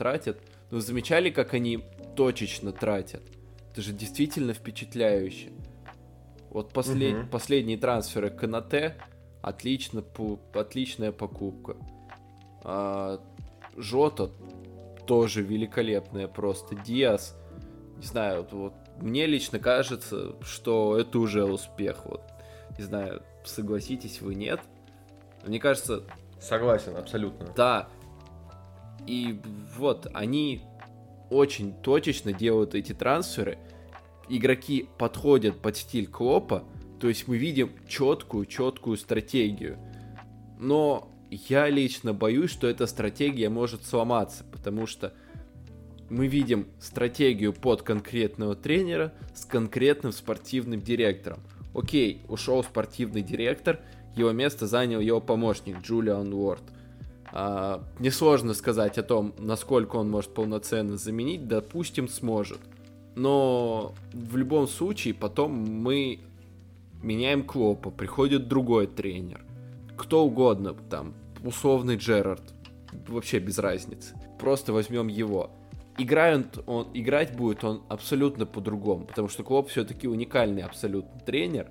замечали, как они точечно тратят? Это же действительно впечатляюще. Вот последние трансферы Канате, отличная покупка. Жота тоже великолепная просто. Диас, не знаю, вот мне лично кажется, что это уже успех. Вот. Не знаю, согласитесь вы, нет? Мне кажется... Согласен, абсолютно. Да. И вот, они очень точечно делают эти трансферы. Игроки подходят под стиль Клопа. То есть мы видим четкую стратегию. Но я лично боюсь, что эта стратегия может сломаться, потому что мы видим стратегию под конкретного тренера с конкретным спортивным директором. Окей, ушел спортивный директор, его место занял его помощник Джулиан Уорд. Несложно сказать о том, насколько он может полноценно заменить, допустим, сможет. Но в любом случае потом мы... меняем Клопа, приходит другой тренер, кто угодно, там, условный Джерард, вообще без разницы, просто возьмем его. Играть будет он абсолютно по-другому, потому что Клоп все-таки уникальный абсолютно тренер,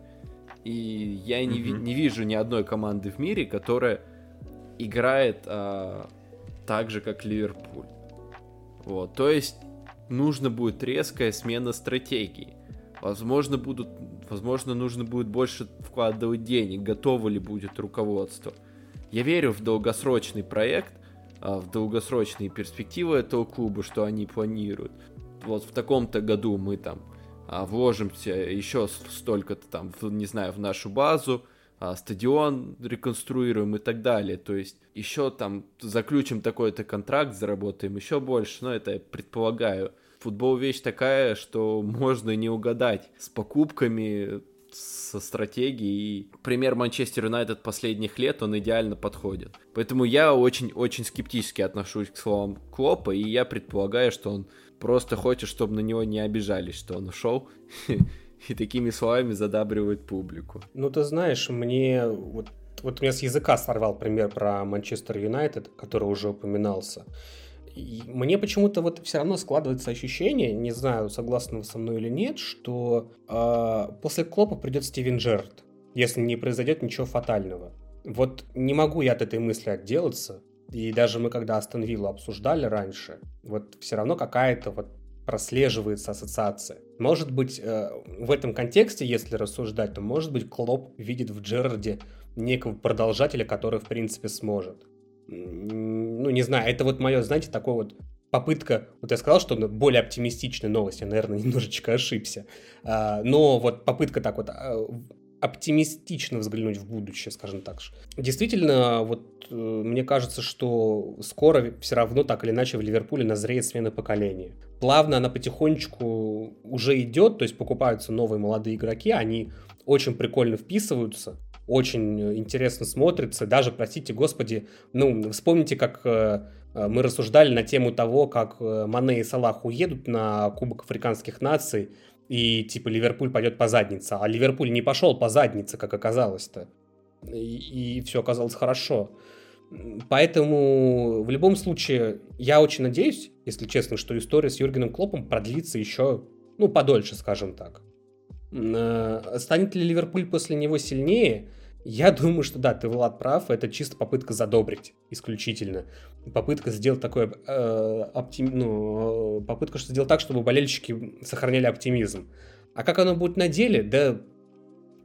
и я не вижу ни одной команды в мире, которая играет так же, как Ливерпуль. Вот, то есть нужно будет резкая смена стратегии. Возможно, нужно будет больше вкладывать денег, готово ли будет руководство. Я верю в долгосрочный проект, в долгосрочные перспективы этого клуба, что они планируют. Вот в таком-то году мы там вложимся еще столько-то там, не знаю, в нашу базу, стадион реконструируем и так далее. То есть еще там заключим такой-то контракт, заработаем еще больше, но это я предполагаю. Футбол вещь такая, что можно не угадать с покупками со стратегией. Пример Манчестер Юнайтед последних лет, он идеально подходит. Поэтому я очень-очень скептически отношусь к словам Клоппа, и я предполагаю, что он просто хочет, чтобы на него не обижались, что он ушел, и такими словами задабривает публику. Ну, ты знаешь, мне... Вот у меня с языка сорвал пример про Манчестер Юнайтед, который уже упоминался. И мне почему-то вот все равно складывается ощущение, не знаю, согласны вы со мной или нет, что после Клопа придет Стивен Джерард, если не произойдет ничего фатального. Вот не могу я от этой мысли отделаться, и даже мы когда Астон Виллу обсуждали раньше, вот все равно какая-то вот прослеживается ассоциация. Может быть, в этом контексте, если рассуждать, то, может быть, Клоп видит в Джерарде некого продолжателя, который, в принципе, сможет. Ну, не знаю, это вот мое, знаете, такое вот попытка... Вот я сказал, что более оптимистичная новость, я, наверное, немножечко ошибся. Но вот попытка так вот оптимистично взглянуть в будущее, скажем так. Действительно, вот мне кажется, что скоро все равно так или иначе в Ливерпуле назреет смена поколения. Плавно она потихонечку уже идет, то есть покупаются новые молодые игроки, они очень прикольно вписываются, очень интересно смотрится. Даже, простите господи, ну, вспомните, как мы рассуждали на тему того, как Мане и Салах уедут на Кубок Африканских наций, и типа Ливерпуль пойдет по заднице. А Ливерпуль не пошел по заднице, как оказалось-то. И все оказалось хорошо. Поэтому в любом случае я очень надеюсь, если честно, что история с Юргеном Клопом продлится еще, ну, подольше, скажем так. Станет ли Ливерпуль после него сильнее? Я думаю, что да, ты, Влад, прав. Это чисто попытка задобрить исключительно. Попытка сделать такое... попытка сделать так, чтобы болельщики сохраняли оптимизм. А как оно будет на деле? Да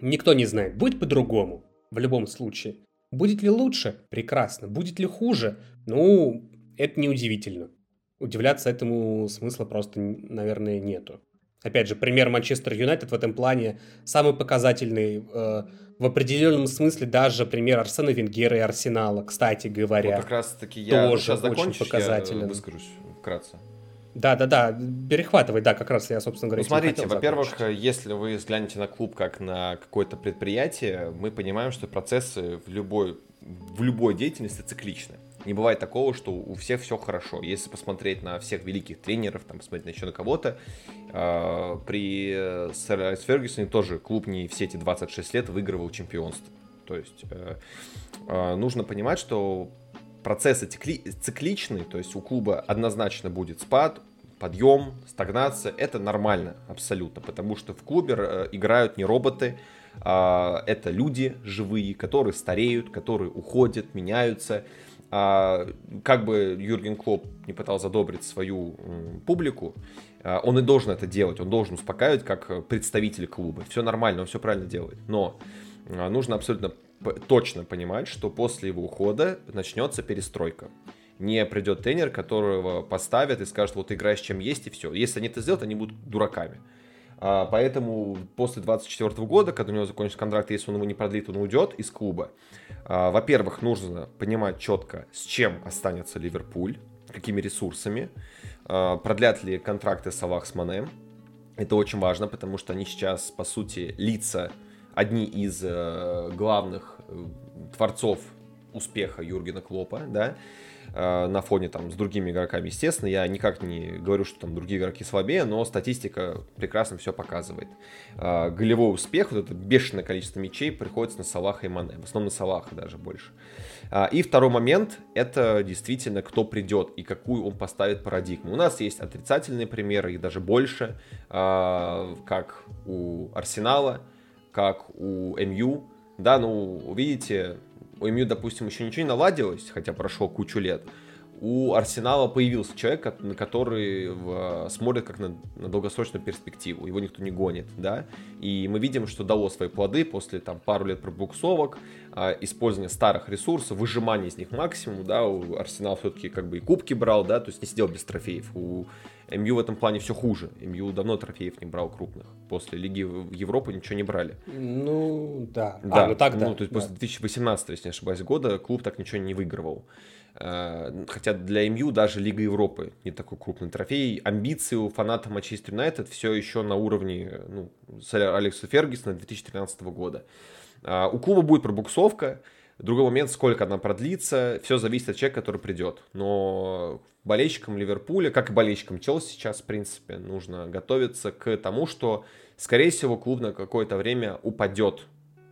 никто не знает. Будет по-другому в любом случае. Будет ли лучше? Прекрасно. Будет ли хуже? Ну, это неудивительно. Удивляться этому смысла просто, наверное, нету. Опять же, пример Манчестер Юнайтед в этом плане самый показательный, в определенном смысле даже пример Арсена Венгера и Арсенала, кстати говоря. Вот как раз-таки я тоже сейчас закончу, я выскажусь вкратце. Да, перехватывай, да, как раз я, собственно говоря, смотрите, во-первых, если вы взглянете на клуб как на какое-то предприятие, мы понимаем, что процессы в любой деятельности цикличны. Не бывает такого, что у всех все хорошо. Если посмотреть на всех великих тренеров, там, посмотреть еще на кого-то, при Сэре Алексе Фергюсоне тоже клуб не все эти 26 лет выигрывал чемпионство. То есть нужно понимать, что процессы цикличны, то есть у клуба однозначно будет спад, подъем, стагнация. Это нормально абсолютно, потому что в клубе играют не роботы, это люди живые, которые стареют, которые уходят, меняются. Как бы Юрген Клопп не пытался задобрить свою публику, он и должен это делать, он должен успокаивать как представитель клуба. Все нормально, он все правильно делает. Но нужно абсолютно точно понимать, что после его ухода начнется перестройка. Не придет тренер, которого поставят и скажет, вот играй с чем есть и все. Если они это сделают, они будут дураками. Поэтому после 24 года, когда у него закончится контракт, если он его не продлит, он уйдет из клуба. Во-первых, нужно понимать четко, с чем останется Ливерпуль, какими ресурсами, продлят ли контракты Салах с Мане. Это очень важно, потому что они сейчас, по сути, лица, одни из главных творцов успеха Юргена Клопа, да, на фоне там с другими игроками, естественно, я никак не говорю, что там другие игроки слабее, но статистика прекрасно все показывает. Голевой успех, вот это бешеное количество мячей приходится на Салаха и Мане, в основном на Салаха даже больше. И второй момент, это действительно кто придет и какую он поставит парадигму. У нас есть отрицательные примеры, их даже больше, как у Арсенала, как у МЮ, да, ну, видите... У МЮ, допустим, еще ничего не наладилось, хотя прошло кучу лет. У Арсенала появился человек, на который смотрит как на долгосрочную перспективу. Его никто не гонит, да. И мы видим, что дало свои плоды после там, пару лет пробуксовок, использования старых ресурсов, выжимания из них максимум, да. У Арсенала все-таки как бы и кубки брал, да, то есть не сидел без трофеев. У МЮ в этом плане все хуже. МЮ давно трофеев не брал крупных. После Лиги Европы ничего не брали. Ну, да. Да, ну так, да. Ну, то есть после 2018, если не ошибаюсь, года клуб так ничего не выигрывал. Хотя для МЮ даже Лига Европы не такой крупный трофей. Амбиции у фаната Манчестер Юнайтед все еще на уровне сэра Алекса Фергюсона 2013 года. У клуба будет пробуксовка. Другой момент, сколько она продлится, все зависит от человека, который придет. Но болельщикам Ливерпуля, как и болельщикам Челси сейчас, в принципе, нужно готовиться к тому, что, скорее всего, клуб на какое-то время упадет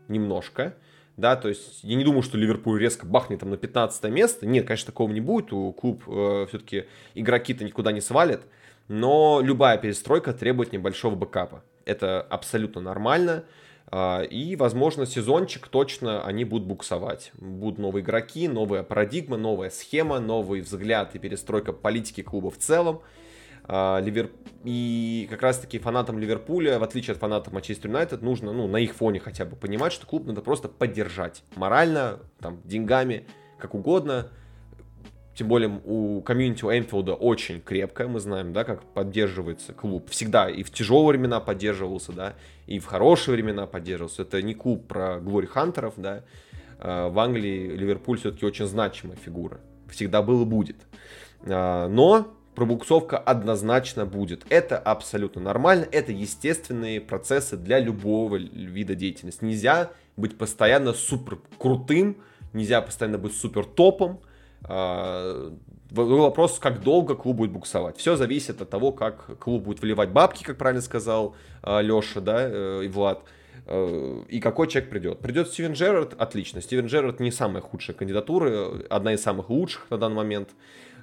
немножко. Да, то есть я не думаю, что Ливерпуль резко бахнет там на 15 место. Нет, конечно, такого не будет. У клуб все-таки игроки-то никуда не свалят. Но любая перестройка требует небольшого бэкапа. Это абсолютно нормально. И, возможно, сезончик точно они будут буксовать. Будут новые игроки, новая парадигма, новая схема, новый взгляд и перестройка политики клуба в целом. И как раз-таки фанатам Ливерпуля, в отличие от фанатов Манчестер Юнайтед, нужно, на их фоне хотя бы понимать, что клуб надо просто поддержать. Морально, там, деньгами, как угодно. Тем более у комьюнити у Энфилда очень крепкая, мы знаем, да, как поддерживается клуб. Всегда и в тяжелые времена поддерживался, да, и в хорошие времена поддерживался. Это не клуб про глори-хантеров, да. В Англии Ливерпуль все-таки очень значимая фигура. Всегда был и будет. Но пробуксовка однозначно будет. Это абсолютно нормально, это естественные процессы для любого вида деятельности. Нельзя быть постоянно супер крутым, нельзя постоянно быть супер топом. Был вопрос, как долго клуб будет буксовать. Все зависит от того, как клуб будет вливать бабки, как правильно сказал Леша, да, и Влад, и какой человек придет. Придет Стивен Джерард, отлично. Стивен Джерард не самая худшая кандидатура, одна из самых лучших на данный момент.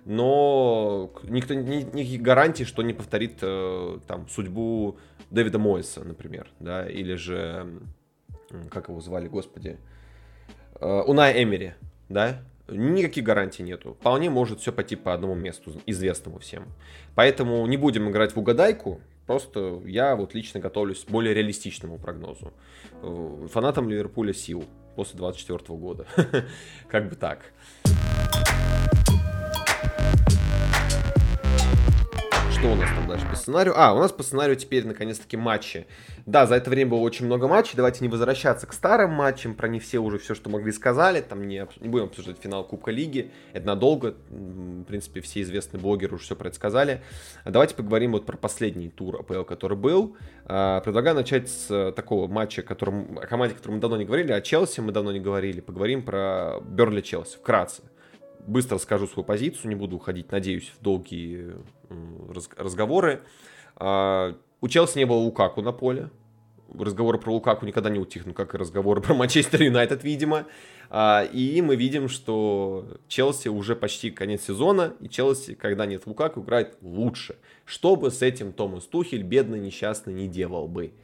Но никто, никаких гарантий, что не повторит там судьбу Дэвида Мойса, например, да, или же, как его звали, господи, Унай Эмери, да. Никаких гарантий нету. Вполне может все пойти по одному месту, известному всем. Поэтому не будем играть в угадайку. Просто я вот лично готовлюсь к более реалистичному прогнозу. Фанатам Ливерпуля сил после 24 года. Как бы так. Что у нас там дальше по сценарию? У нас по сценарию теперь наконец-таки матчи. Да, за это время было очень много матчей. Давайте не возвращаться к старым матчам. Про не все уже все, что могли, сказали. Там не будем обсуждать финал Кубка Лиги. Это надолго. В принципе, все известные блогеры уже все про это сказали. Давайте поговорим вот про последний тур АПЛ, который был. Предлагаю начать с такого матча, о команде, о которой мы давно не говорили. О Челси мы давно не говорили. Поговорим про Бёрнли-Челси вкратце. Быстро скажу свою позицию, не буду уходить, надеюсь, в долгие разговоры. У Челси не было Лукаку на поле. Разговоры про Лукаку никогда не утихнут, как и разговоры про Манчестер Юнайтед, видимо. И мы видим, что Челси уже почти конец сезона, и Челси, когда нет Лукаку, играет лучше. Что бы с этим Томас Тухель, бедный, несчастный, не делал бы.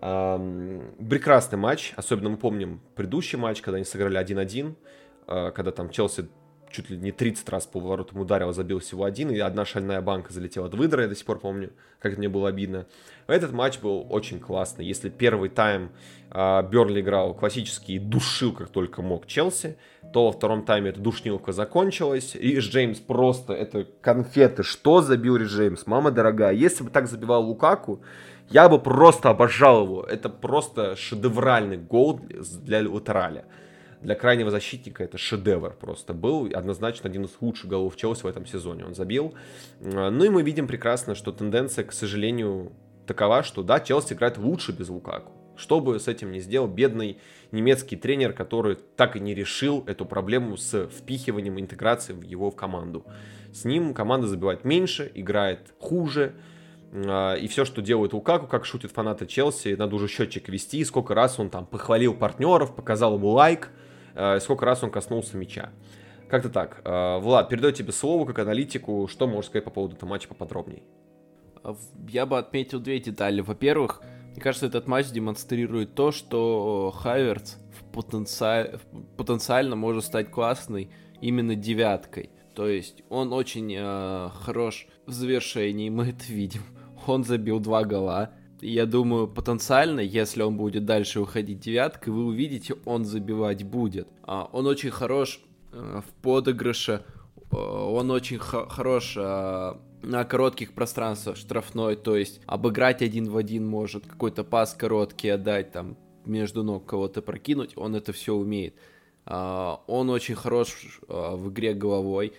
Прекрасный матч, особенно мы помним предыдущий матч, когда они сыграли 1-1, когда там Челси чуть ли не 30 раз по воротам ударил, забил всего один, и одна шальная банка залетела от выдра, я до сих пор помню, как это мне было обидно. Этот матч был очень классный. Если первый тайм Бёрнли играл классический и душил, как только мог, Челси, то во втором тайме эта душнилка закончилась. Рис Джеймс просто, это конфеты, что забил Рис Джеймс, мама дорогая. Если бы так забивал Лукаку, я бы просто обожал его. Это просто шедевральный гол для латераля. Для крайнего защитника это шедевр просто был. Однозначно один из лучших голов Челси в этом сезоне он забил. Ну и мы видим прекрасно, что тенденция, к сожалению, такова, что да, Челси играет лучше без Лукаку. Что бы с этим ни сделал бедный немецкий тренер, который так и не решил эту проблему с впихиванием интеграции его в команду. С ним команда забивает меньше, играет хуже. И все, что делает Лукаку, как шутят фанаты Челси, надо уже счетчик вести. Сколько раз он там похвалил партнеров, показал ему лайк. Сколько раз он коснулся мяча. Как-то так. Влад, передаю тебе слово как аналитику. Что можешь сказать по поводу этого матча поподробнее? Я бы отметил две детали. Во-первых, мне кажется, этот матч демонстрирует то, что Хаверц потенциально может стать классной именно девяткой. То есть он очень хорош в завершении, мы это видим. Он забил 2 гола. Я думаю, потенциально, если он будет дальше выходить девяткой, вы увидите, он забивать будет. Он очень хорош в подыгрыше, он очень хорош на коротких пространствах штрафной, то есть обыграть 1 в 1 может, какой-то пас короткий отдать, там между ног кого-то прокинуть, он это все умеет. Он очень хорош в игре головой.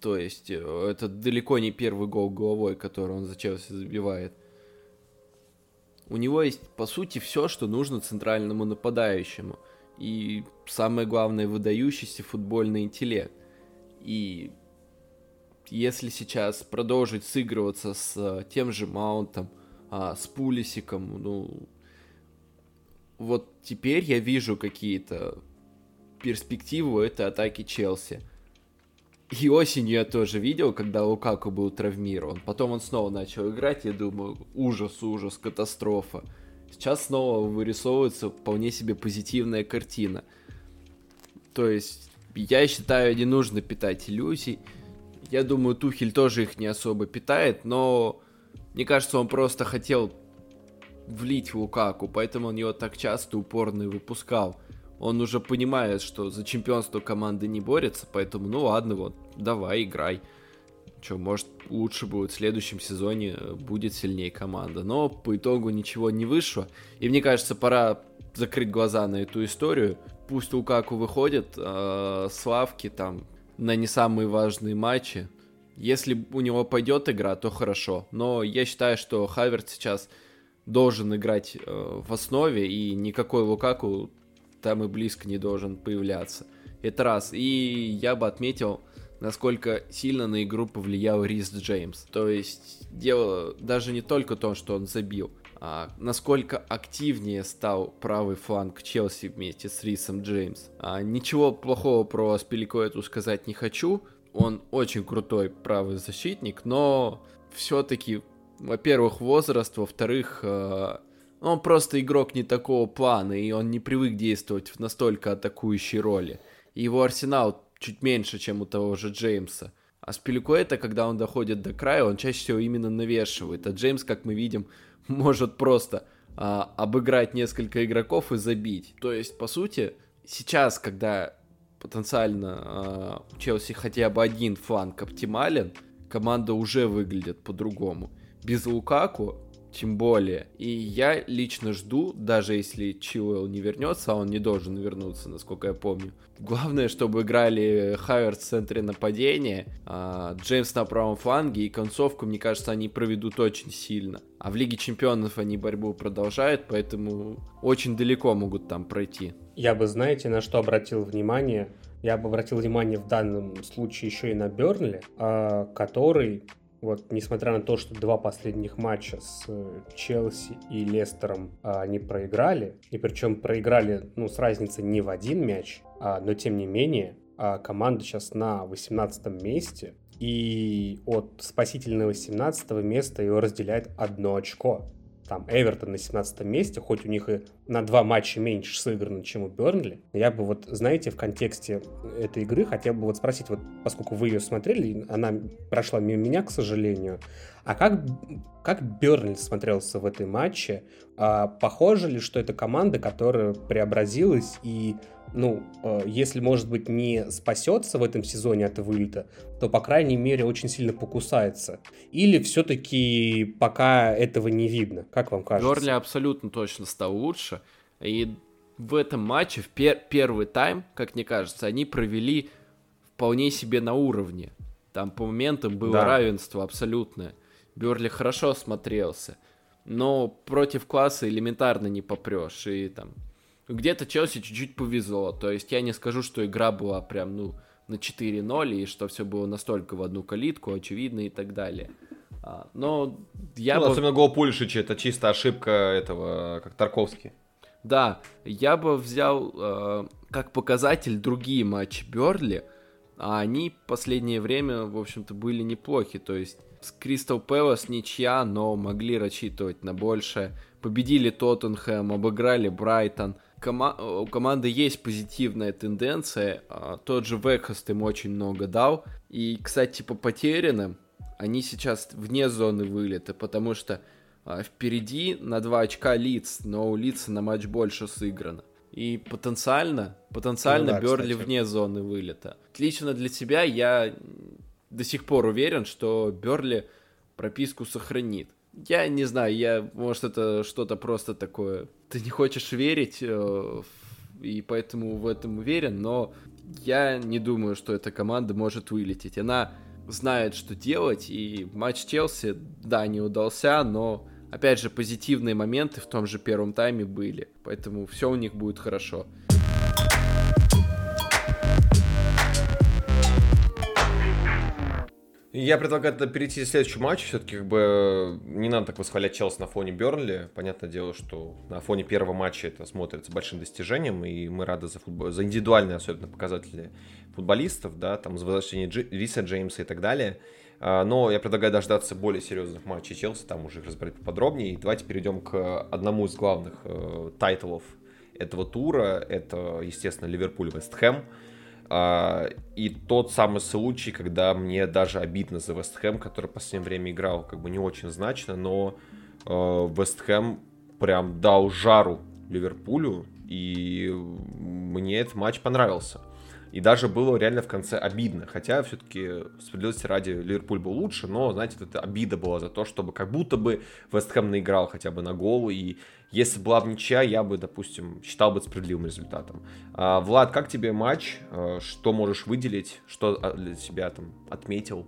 То есть это далеко не первый гол головой, который он за Челси забивает. У него есть, по сути, все, что нужно центральному нападающему. И самое главное, выдающийся футбольный интеллект. И если сейчас продолжить сыгрываться с тем же Маунтом, с Пулисиком, вот теперь я вижу какие-то перспективы у этой атаки Челси. И осенью я тоже видел, когда Лукаку был травмирован. Потом он снова начал играть, я думаю, ужас, катастрофа. Сейчас снова вырисовывается вполне себе позитивная картина. То есть, я считаю, не нужно питать иллюзий. Я думаю, Тухель тоже их не особо питает, но мне кажется, он просто хотел влить в Лукаку, поэтому он его так часто упорно и выпускал. Он уже понимает, что за чемпионство команды не борется, поэтому, ладно, вот, давай, играй. Может, лучше будет в следующем сезоне, будет сильнее команда. Но по итогу ничего не вышло. И мне кажется, пора закрыть глаза на эту историю. Пусть Лукаку выходит с лавки там на не самые важные матчи. Если у него пойдет игра, то хорошо. Но я считаю, что Хаверц сейчас должен играть в основе, и никакой Лукаку там и близко не должен появляться. Это раз. И я бы отметил, насколько сильно на игру повлиял Рис Джеймс. То есть дело даже не только в том, что он забил, а насколько активнее стал правый фланг Челси вместе с Рисом Джеймсом. Ничего плохого про Спиликоэту сказать не хочу. Он очень крутой правый защитник, но все-таки, во-первых, возраст, во-вторых, он просто игрок не такого плана, и он не привык действовать в настолько атакующей роли. Его арсенал чуть меньше, чем у того же Джеймса. А Спиликоэта, когда он доходит до края, он чаще всего именно навешивает. А Джеймс, как мы видим, может просто обыграть несколько игроков и забить. То есть, по сути, сейчас, когда потенциально у Челси хотя бы один фланг оптимален, команда уже выглядит по-другому. Без Лукаку тем более. И я лично жду, даже если Чилуэлл не вернется, а он не должен вернуться, насколько я помню. Главное, чтобы играли Хаверц в центре нападения, Джеймс на правом фланге, и концовку, мне кажется, они проведут очень сильно. А в Лиге Чемпионов они борьбу продолжают, поэтому очень далеко могут там пройти. Я бы, знаете, на что обратил внимание? Я бы обратил внимание в данном случае еще и на Бёрнли, который... Вот, несмотря на то, что два последних матча с Челси и Лестером они проиграли, и причем проиграли, с разницей не в один мяч, но тем не менее команда сейчас на 18-м месте, и от спасительного 17-го места ее разделяет одно очко. Там Эвертон на 17-м месте, хоть у них и на два матча меньше сыграно, чем у Бёрнли. Я бы в контексте этой игры хотел бы спросить, поскольку вы ее смотрели, она прошла мимо меня, к сожалению, а как Бёрнли смотрелся в этой матче? Похоже ли, что это команда, которая преобразилась и, если, может быть, не спасется в этом сезоне от вылета, то, по крайней мере, очень сильно покусается? Или все-таки пока этого не видно? Как вам кажется? Бёрнли абсолютно точно стал лучше. И в этом матче, в первый тайм, как мне кажется, они провели вполне себе на уровне. Там по моментам было равенство абсолютное. Бёрнли хорошо смотрелся, но против класса элементарно не попрешь. И там где-то Челси чуть-чуть повезло. То есть я не скажу, что игра была прям на 4-0 и что все было настолько в одну калитку, очевидно, и так далее. Но я особенно гол Пульшича, это чисто ошибка этого, как Тарковский. Да, я бы взял как показатель другие матчи Бёрнли, а они в последнее время, в общем-то, были неплохи. То есть с Кристал Пэлас ничья, но могли рассчитывать на большее. Победили Тоттенхэм, обыграли Брайтон. У команды есть позитивная тенденция. Тот же Векхест им очень много дал. И, кстати, по потерянным они сейчас вне зоны вылета, потому что впереди на 2 очка Лидс, но у Лидса на матч больше сыграно. И потенциально Бёрнли вне зоны вылета. Отлично для тебя, я до сих пор уверен, что Бёрнли прописку сохранит. Я не знаю, может, это что-то просто такое. Ты не хочешь верить и поэтому в этом уверен, но я не думаю, что эта команда может вылететь. Она знает, что делать, и матч Челси, да, не удался, но, опять же, позитивные моменты в том же первом тайме были, поэтому все у них будет хорошо. Я предлагаю тогда перейти к следующему матчу. Все-таки как бы не надо так восхвалять Челси на фоне Бёрнли. Понятное дело, что на фоне первого матча это смотрится большим достижением, и мы рады за индивидуальные особенно показатели футболистов, да, там за возвращение Риса Джеймса и так далее. Но я предлагаю дождаться более серьезных матчей Челси, там уже их разбирать поподробнее. И давайте перейдем к одному из главных тайтлов этого тура. Это, естественно, Ливерпуль-Вест Хэм. И тот самый случай, когда мне даже обидно за Вест Хэм, который в последнее время играл как бы не очень значно, но Вест Хэм прям дал жару Ливерпулю, и мне этот матч понравился. И даже было реально в конце обидно, хотя все-таки справедливости ради Ливерпуль был лучше, но, знаете, это обида была за то, чтобы как будто бы Вест Хэм наиграл хотя бы на гол, и если была бы ничья, я бы, допустим, считал бы справедливым результатом. Влад, как тебе матч? Что можешь выделить? Что для себя там отметил?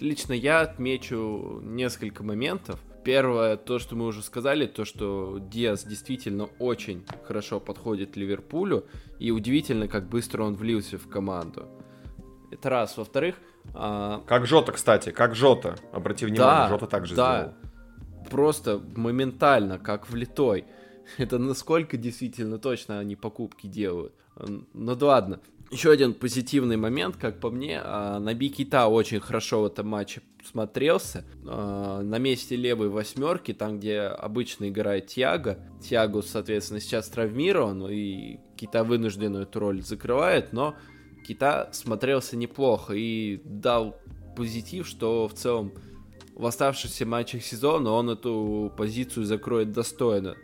Лично я отмечу несколько моментов. Первое, то, что мы уже сказали, то, что Диас действительно очень хорошо подходит Ливерпулю, и удивительно, как быстро он влился в команду. Это раз. Во-вторых... Как Жота, кстати, как Жота. Обрати внимание, да, Жота также сделал. Просто моментально, как влитой. Это насколько действительно точно они покупки делают. Ну да ладно. Еще один позитивный момент, как по мне, Наби Кейта очень хорошо в этом матче смотрелся. На месте левой восьмерки, там, где обычно играет Тиаго. Тиаго, соответственно, сейчас травмирован, и Кейта вынужденную эту роль закрывает, но Кейта смотрелся неплохо и дал позитив, что в целом в оставшихся матчах сезона он эту позицию закроет достойно.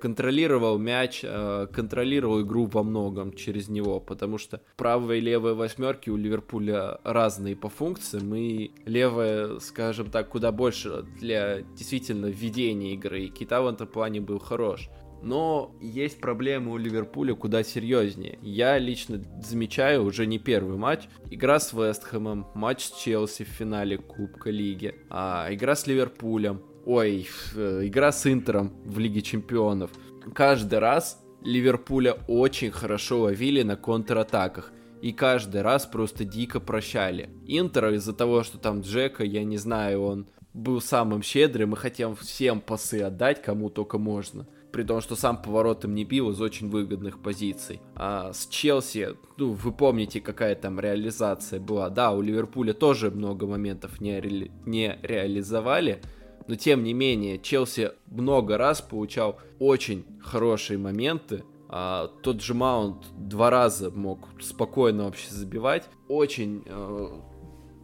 Контролировал мяч, контролировал игру во многом через него, потому что правая и левая восьмерки у Ливерпуля разные по функциям, и левая, скажем так, куда больше для действительно введения игры, и Кейта в этом плане был хорош. Но есть проблемы у Ливерпуля куда серьезнее. Я лично замечаю уже не первый матч. Игра с Вест Хэмом, матч с Челси в финале Кубка Лиги, игра с Ливерпулем, игра с Интером в Лиге Чемпионов. Каждый раз Ливерпуля очень хорошо ловили на контратаках. И каждый раз просто дико прощали. Интер из-за того, что там Джека, я не знаю, он был самым щедрым и хотел всем пасы отдать, кому только можно. При том, что сам поворотом не бил из очень выгодных позиций. А с Челси, вы помните, какая там реализация была. Да, у Ливерпуля тоже много моментов не реализовали. Но, тем не менее, Челси много раз получал очень хорошие моменты. Тот же Маунт 2 раза мог спокойно вообще забивать. Очень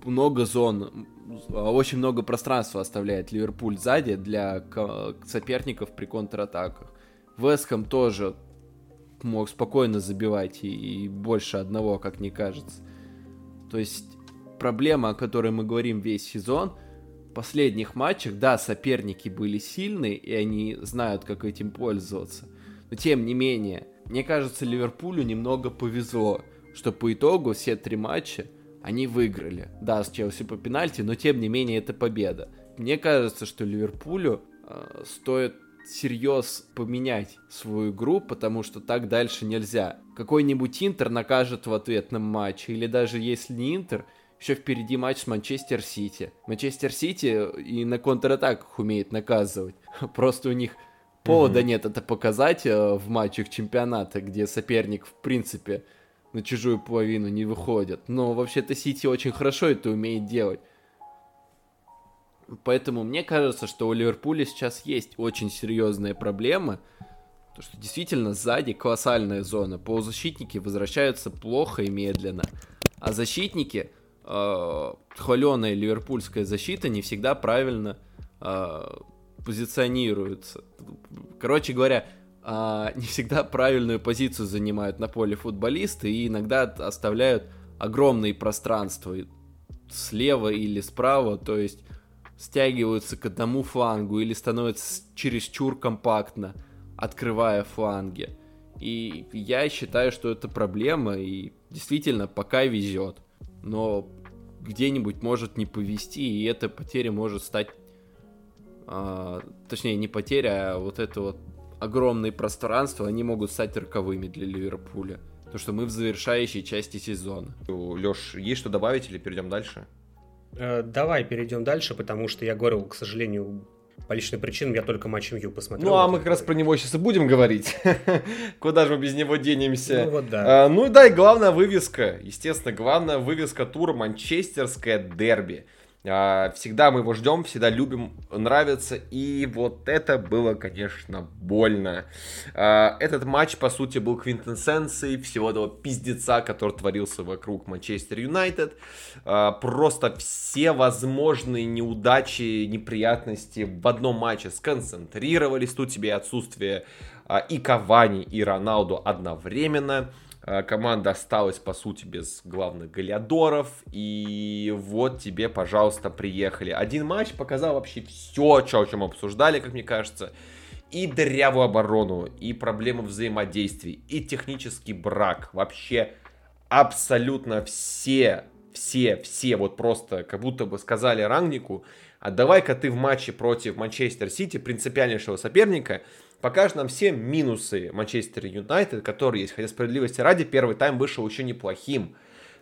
много зон, очень много пространства оставляет Ливерпуль сзади для соперников при контратаках. Вест Хэм тоже мог спокойно забивать и больше одного, как мне кажется. То есть проблема, о которой мы говорим весь сезон, в последних матчах, да, соперники были сильные, и они знают, как этим пользоваться. Но тем не менее, мне кажется, Ливерпулю немного повезло, что по итогу все 3 матча они выиграли. Да, с Челси по пенальти, но тем не менее это победа. Мне кажется, что Ливерпулю стоит всерьез поменять свою игру, потому что так дальше нельзя. Какой-нибудь Интер накажет в ответном матче, или даже если не Интер, еще впереди матч с Манчестер Сити. Манчестер Сити и на контратаках умеет наказывать. Просто у них повода нет это показать в матчах чемпионата, где соперник, в принципе, на чужую половину не выходит. Но вообще-то Сити очень хорошо это умеет делать. Поэтому мне кажется, что у Ливерпуля сейчас есть очень серьезные проблемы. То, что действительно сзади колоссальная зона. Полузащитники возвращаются плохо и медленно. А защитники... хваленая ливерпульская защита не всегда правильно позиционируется. Короче говоря, не всегда правильную позицию занимают на поле футболисты и иногда оставляют огромные пространства слева или справа, то есть стягиваются к одному флангу или становятся чересчур компактно. открывая фланги. И я считаю, что это проблема, и действительно пока везет. Но где-нибудь может не повезти, и эта потеря может стать... точнее, не потеря, а вот это вот огромные пространства, они могут стать роковыми для Ливерпуля. Потому что мы в завершающей части сезона. Лёш, есть что добавить или перейдем дальше? Давай перейдем дальше, потому что я говорил, к сожалению... По личным причинам я только матч МЮ посмотрел. Ну, а мы как раз про него сейчас и будем говорить. Куда же мы без него денемся? Ну, вот да. Ну, да, и главная вывеска. Естественно, главная вывеска тура — манчестерское дерби. Всегда мы его ждем, всегда любим, нравится. И вот это было, конечно, больно. Этот матч, по сути, был квинтэссенцией всего этого пиздеца, который творился вокруг Манчестер Юнайтед. Просто все возможные неудачи, неприятности в одном матче сконцентрировались. Тут тебе отсутствие и Кавани, и Роналду одновременно. Команда осталась, по сути, без главных голеадоров. И вот тебе, пожалуйста, приехали. Один матч показал вообще все, о чем обсуждали, как мне кажется. И дырявую оборону, и проблемы взаимодействий, и технический брак. Вообще абсолютно все вот просто как будто бы сказали Рангнику: а давай-ка ты в матче против Манчестер Сити, принципиальнейшего соперника, покажешь нам все минусы Манчестер Юнайтед, которые есть. Хотя, справедливости ради, первый тайм вышел еще неплохим.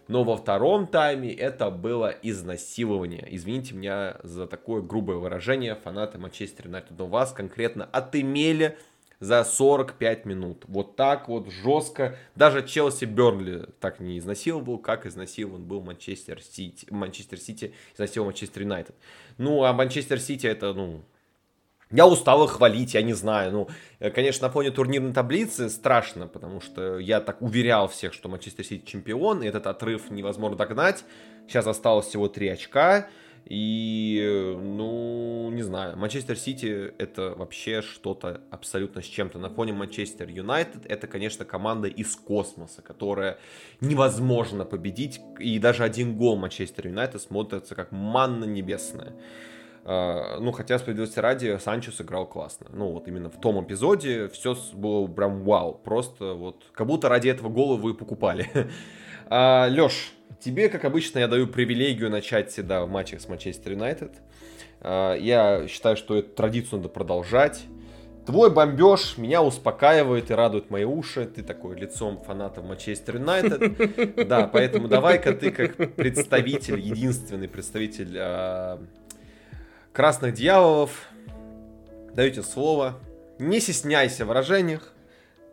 Но во втором тайме это было изнасилование. Извините меня за такое грубое выражение, фанаты Манчестер Юнайтед, но вас конкретно отымели за 45 минут. Вот так вот жестко. Даже Челси Бёрнли так не изнасиловал, как изнасилован был Манчестер Сити. Манчестер Сити изнасиловал Манчестер Юнайтед. Ну, а Манчестер Сити это, ну... Я устал их хвалить, я не знаю. Ну, конечно, на фоне турнирной таблицы страшно, потому что я так уверял всех, что Манчестер Сити чемпион, и этот отрыв невозможно догнать. Сейчас осталось всего 3 очка, и, ну, не знаю. Манчестер Сити — это вообще что-то абсолютно с чем-то. На фоне Манчестер Юнайтед — это, конечно, команда из космоса, которая невозможно победить, и даже один гол Манчестер Юнайтед смотрится как манна небесная. Ну, хотя, справедливости ради, Санчо сыграл классно. Ну, вот именно в том эпизоде все было прям вау. Просто вот, как будто ради этого гола вы покупали. Лёш, тебе, как обычно, я даю привилегию начать всегда в матчах с Манчестер Юнайтед. Я считаю, что эту традицию надо продолжать. Твой бомбёж меня успокаивает и радует мои уши. Ты такой лицом фаната Манчестер Юнайтед. Да, поэтому давай-ка ты, как представитель, единственный представитель... Красных дьяволов, даете слово, не стесняйся в выражениях,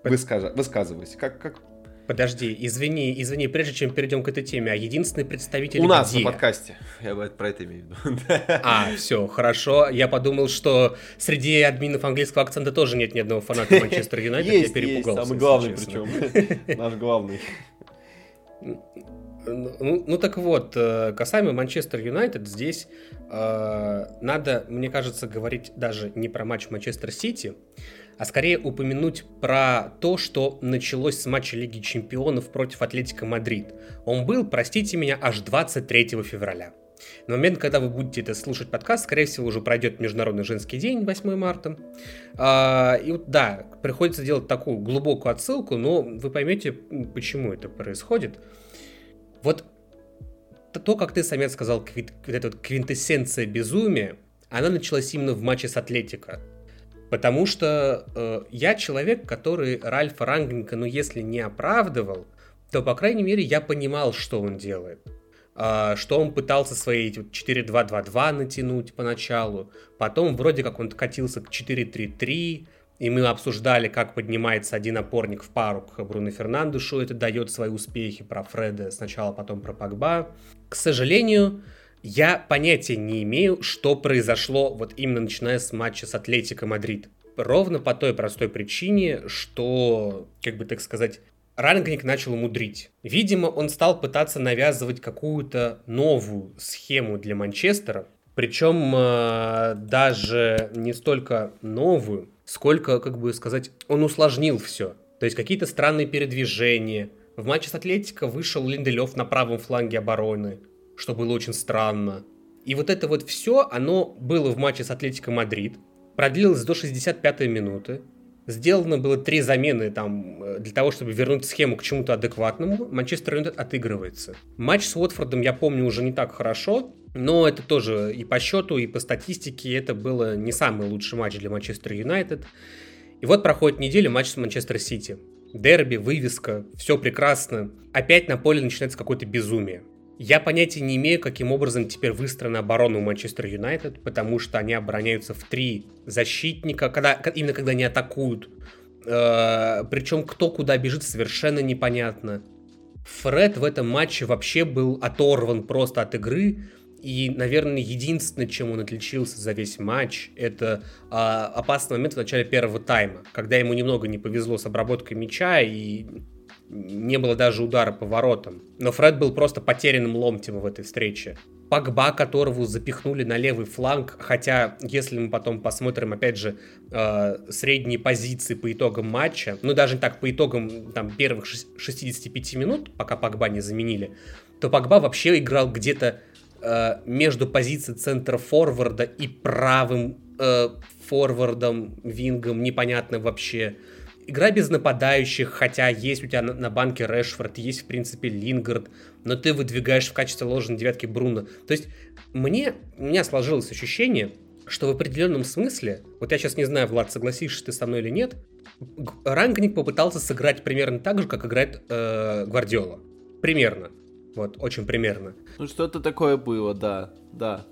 высказывайся. Как? Подожди, извини, прежде чем перейдем к этой теме, а единственный представитель у нас где? На подкасте, я про это имею в виду. Все, хорошо, я подумал, что среди админов английского акцента тоже нет ни одного фаната Манчестер Юнайтед, я перепугался. Есть, самый главный причем, наш главный. Ну так вот, касаемо Манчестер Юнайтед, здесь надо, мне кажется, говорить даже не про матч Манчестер Сити, а скорее упомянуть про то, что началось с матча Лиги Чемпионов против Атлетико Мадрид. Он был, простите меня, аж 23 февраля. На момент, когда вы будете это слушать подкаст, скорее всего, уже пройдет Международный женский день, 8 марта. И вот, да, приходится делать такую глубокую отсылку, но вы поймете, почему это происходит. Вот то, как ты, Самец, сказал, вот эта вот квинтэссенция безумия, она началась именно в матче с Атлетико. Потому что я человек, который Ральфа Рангника, если не оправдывал, то, по крайней мере, я понимал, что он делает. Что он пытался свои 4-2-2-2 натянуть поначалу, потом вроде как он катился к 4-3-3, и мы обсуждали, как поднимается один опорник в пару к Бруно Фернандешу. Это дает свои успехи, про Фреда сначала, потом про Погба. К сожалению, я понятия не имею, что произошло вот именно начиная с матча с Атлетико Мадрид. Ровно по той простой причине, что, как бы так сказать, Рангник начал мудрить. Видимо, он стал пытаться навязывать какую-то новую схему для Манчестера. Причем даже не столько новую, сколько, как бы сказать, он усложнил все. То есть какие-то странные передвижения. В матче с Атлетико вышел Линделёв на правом фланге обороны, что было очень странно. И вот это вот все, оно было в матче с Атлетико Мадрид, продлилось до 65-й минуты. Сделано было 3 замены там, для того, чтобы вернуть схему к чему-то адекватному. Манчестер Юнайтед отыгрывается. Матч с Уотфордом я помню уже не так хорошо, но это тоже и по счету, и по статистике это было не самый лучший матч для Манчестер Юнайтед. И вот проходит неделя, матч с Манчестер Сити. Дерби, вывеска, все прекрасно. Опять на поле начинается какое-то безумие. Я понятия не имею, каким образом теперь выстроена оборона у Манчестер Юнайтед, потому что они обороняются в 3 защитника, именно когда они атакуют. Причем кто куда бежит, совершенно непонятно. Фред в этом матче вообще был оторван просто от игры. И, наверное, единственное, чем он отличился за весь матч, это опасный момент в начале первого тайма, когда ему немного не повезло с обработкой мяча и... не было даже удара по воротам. Но Фред был просто потерянным ломтем в этой встрече. Погба, которого запихнули на левый фланг, хотя, если мы потом посмотрим, опять же, средние позиции по итогам матча, ну, даже так, по итогам там, первых 65 минут, пока Погба не заменили, то Погба вообще играл где-то между позицией центра-форварда и правым форвардом, вингом, непонятно вообще. Игра без нападающих, хотя есть у тебя на банке Решфорд, есть, в принципе, Лингард, но ты выдвигаешь в качестве ложной девятки Бруно. То есть у меня сложилось ощущение, что в определенном смысле, вот я сейчас не знаю, Влад, согласишься ты со мной или нет, Рангник попытался сыграть примерно так же, как играет Гвардиола. Примерно. Вот, очень примерно. Ну, что-то такое было, да, да.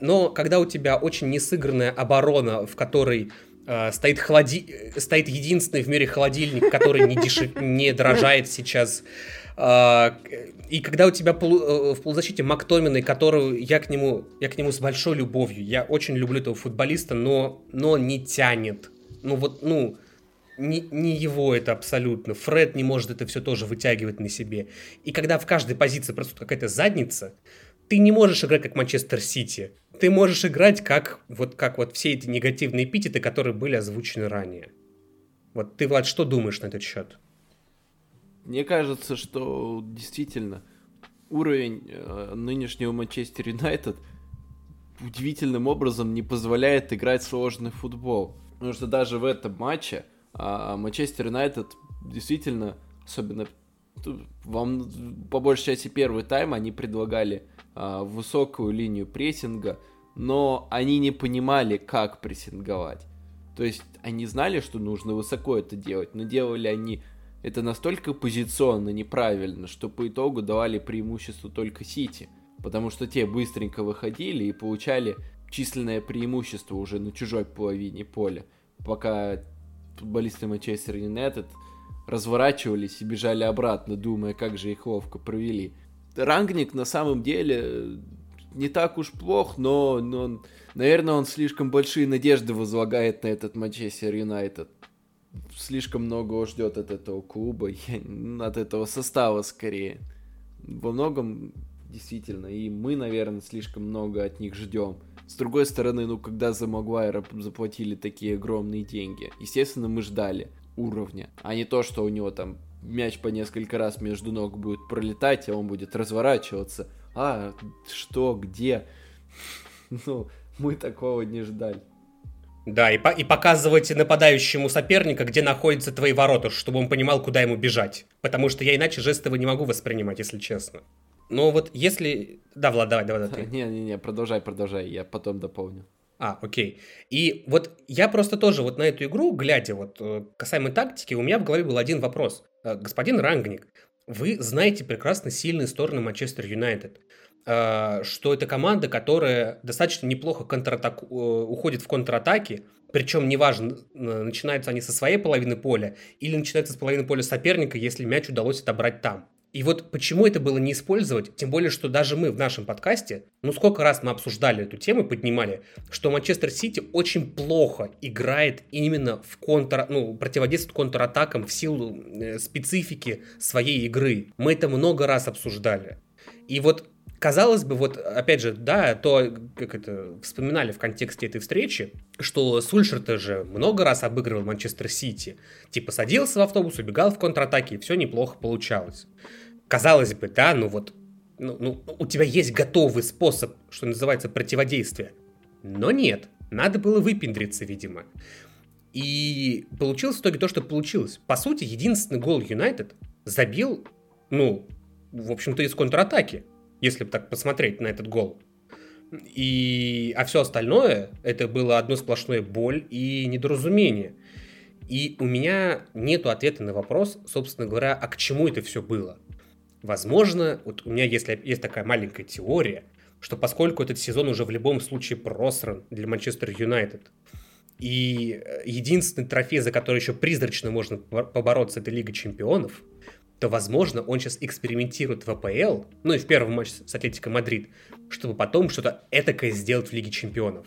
Но когда у тебя очень несыгранная оборона, в которой... Стоит единственный в мире холодильник, который не дрожает сейчас. И когда у тебя в полузащите Мактоминой, которую я к нему с большой любовью, я очень люблю этого футболиста, но не тянет. Не его это абсолютно. Фред не может это все тоже вытягивать на себе. И когда в каждой позиции просто какая-то задница, ты не можешь играть как Манчестер Сити. Ты можешь играть как все эти негативные эпитеты, которые были озвучены ранее. Вот ты, Влад, что думаешь на этот счет? Мне кажется, что действительно уровень нынешнего Манчестер Юнайтед удивительным образом не позволяет играть сложный футбол. Потому что даже в этом матче Манчестер Юнайтед действительно, особенно по большей части первый тайм, они предлагали высокую линию прессинга, но они не понимали, как прессинговать. То есть они знали, что нужно высоко это делать, но делали они это настолько позиционно неправильно, что по итогу давали преимущество только Сити, потому что те быстренько выходили и получали численное преимущество уже на чужой половине поля, пока футболисты Манчестер Юнайтед разворачивались и бежали обратно, думая, как же их ловко провели. Рангник на самом деле не так уж плох, но, наверное, он слишком большие надежды возлагает на этот Манчестер Юнайтед. Слишком многого ждет от этого клуба, от этого состава скорее. Во многом, действительно, и мы, наверное, слишком много от них ждем. С другой стороны, когда за Магуайра заплатили такие огромные деньги, естественно, мы ждали уровня, а не то, что у него там мяч по несколько раз между ног будет пролетать, а он будет разворачиваться. Что, где? Мы такого не ждали. Да, и показывайте нападающему соперника, где находятся твои ворота, чтобы он понимал, куда ему бежать. Потому что я иначе жестовый не могу воспринимать, если честно. Но вот если... Да, Влад, давай ты. Не, продолжай, я потом дополню. Окей. И вот я просто тоже на эту игру, глядя касаемо тактики, у меня в голове был один вопрос. Господин Рангник, вы знаете прекрасно сильные стороны Манчестер Юнайтед, что это команда, которая достаточно неплохо уходит в контратаки, причем неважно, начинаются они со своей половины поля или начинаются с половины поля соперника, если мяч удалось отобрать там. И почему это было не использовать, тем более, что даже мы в нашем подкасте, сколько раз мы обсуждали эту тему, поднимали, что Манчестер Сити очень плохо играет именно в противодействует контратакам в силу специфики своей игры. Мы это много раз обсуждали. И казалось бы, опять же, да, вспоминали в контексте этой встречи, что Сульшер-то же много раз обыгрывал Манчестер Сити. Садился в автобус, убегал в контратаке, и все неплохо получалось. Казалось бы, да, у тебя есть готовый способ, что называется, противодействия. Но нет, надо было выпендриться, видимо. И получилось в итоге то, что получилось. По сути, единственный гол Юнайтед забил, в общем-то, из контратаки, если так посмотреть на этот гол. А все остальное, это было одно сплошное боль и недоразумение. И у меня нету ответа на вопрос, собственно говоря, а к чему это все было. Возможно, вот у меня есть такая маленькая теория, что поскольку этот сезон уже в любом случае просран для Манчестер Юнайтед, и единственный трофей, за который еще призрачно можно побороться, это Лига Чемпионов, то, возможно, он сейчас экспериментирует в АПЛ, и в первом матче с Атлетико Мадрид, чтобы потом что-то этакое сделать в Лиге Чемпионов.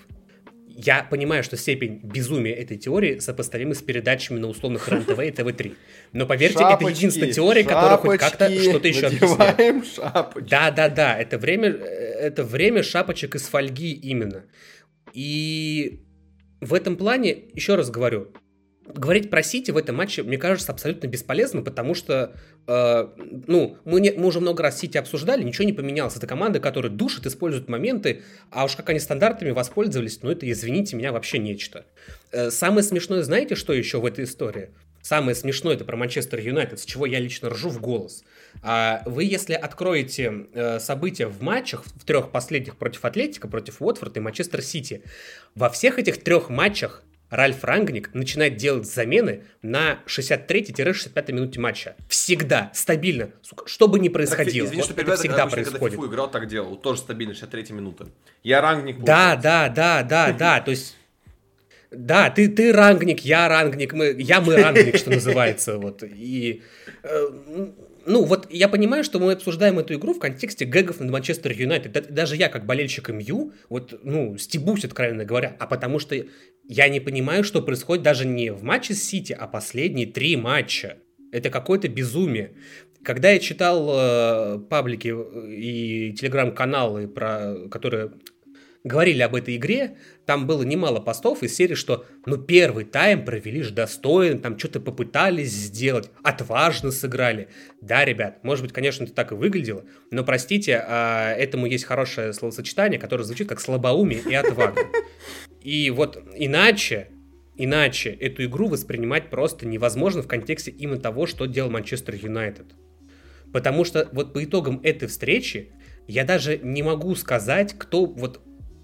Я понимаю, что степень безумия этой теории сопоставима с передачами на условных РЕН-ТВ и ТВ3. Но поверьте, шапочки, это единственная теория, которая хоть как-то что-то еще объясняет. Шапочки. Да, это время шапочек из фольги именно. И в этом плане, еще раз говорю, говорить про Сити в этом матче, мне кажется, абсолютно бесполезно, потому что мы уже много раз Сити обсуждали, ничего не поменялось. Это команда, которая душит, использует моменты, а уж как они стандартами воспользовались, это, извините меня, вообще нечто. Самое смешное, знаете, что еще в этой истории? Самое смешное это про Манчестер Юнайтед, с чего я лично ржу в голос. Вы, если откроете события в матчах, в трех последних против Атлетико, против Уотфорда и Манчестер Сити, во всех этих трех матчах Ральф Рангник начинает делать замены на 63-65 минуте матча. Всегда, стабильно, что бы ни происходило. Извини, что перебиваю, всегда происходит. Когда Фифу играл, так делал. Тоже стабильно, 63 минута. Я Рангник. Да. То есть, да, ты Рангник, я Рангник, мы Рангник, что называется. И... я понимаю, что мы обсуждаем эту игру в контексте гэгов на Манчестер Юнайтед. Даже я, как болельщик МЮ, стебусь, откровенно говоря. А потому что я не понимаю, что происходит даже не в матче с Сити, а последние 3 матча. Это какое-то безумие. Когда я читал паблики и телеграм-каналы, которые говорили об этой игре, там было немало постов из серии, что первый тайм провели же достойно, там что-то попытались сделать, отважно сыграли. Да, ребят, может быть, конечно, это так и выглядело, но, простите, этому есть хорошее словосочетание, которое звучит как слабоумие и отвага. И иначе эту игру воспринимать просто невозможно в контексте именно того, что делал Манчестер Юнайтед. Потому что по итогам этой встречи я даже не могу сказать, кто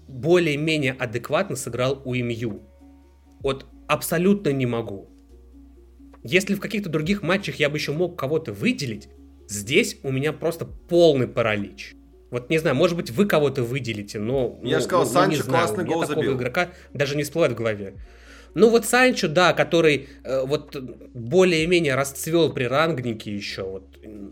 более-менее адекватно сыграл у МЮ. Абсолютно не могу. Если в каких-то других матчах я бы еще мог кого-то выделить, здесь у меня просто полный паралич. Не знаю, может быть, вы кого-то выделите, но... Я же сказал, Санчо классный гол забил. У меня такого игрока даже не всплывает в голове. Санчо, да, который более-менее расцвел при Рангнике еще.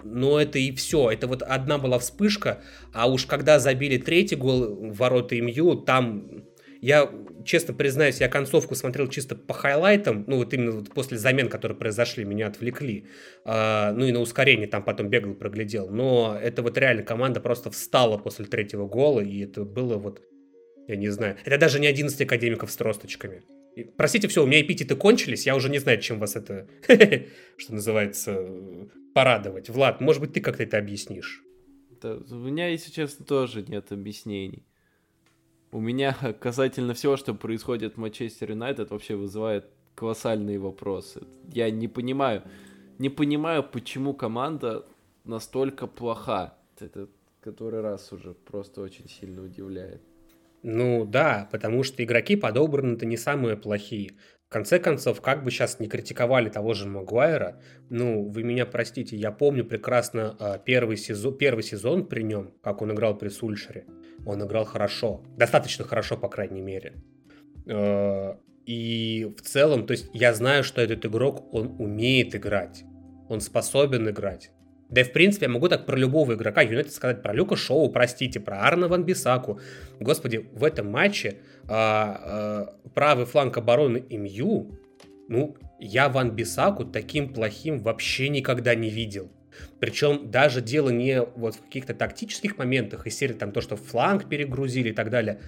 Но это и все. Это одна была вспышка. А уж когда забили третий гол в ворота МЮ, там... Я, честно признаюсь, я концовку смотрел чисто по хайлайтам. После замен, которые произошли, меня отвлекли. И на ускорение там потом бегал, проглядел. Но это реально команда просто встала после третьего гола. И это было я не знаю. Это даже не 11 академиков с тросточками. Простите, все, у меня эпитеты кончились, я уже не знаю, чем вас это, что называется, порадовать. Влад, может быть, ты как-то это объяснишь? Да, у меня, если честно, тоже нет объяснений. У меня касательно всего, что происходит в Манчестер Юнайтед, вообще вызывает колоссальные вопросы. Я не понимаю, почему команда настолько плоха. Это который раз уже просто очень сильно удивляет. Да, потому что игроки подобраны-то не самые плохие. В конце концов, как бы сейчас не критиковали того же Магуайра, вы меня простите, я помню прекрасно первый сезон при нем, как он играл при Сульшере. Он играл хорошо, достаточно хорошо, по крайней мере. И в целом, то есть я знаю, что этот игрок, он умеет играть, он способен играть. Да и, в принципе, я могу так про любого игрока Юнайтед сказать, про Люка Шоу, простите, про Арна Ван Бисаку. Господи, в этом матче правый фланг обороны МЮ, я Ван Бисаку таким плохим вообще никогда не видел. Причем даже дело не в каких-то тактических моментах из серии, то, что фланг перегрузили и так далее.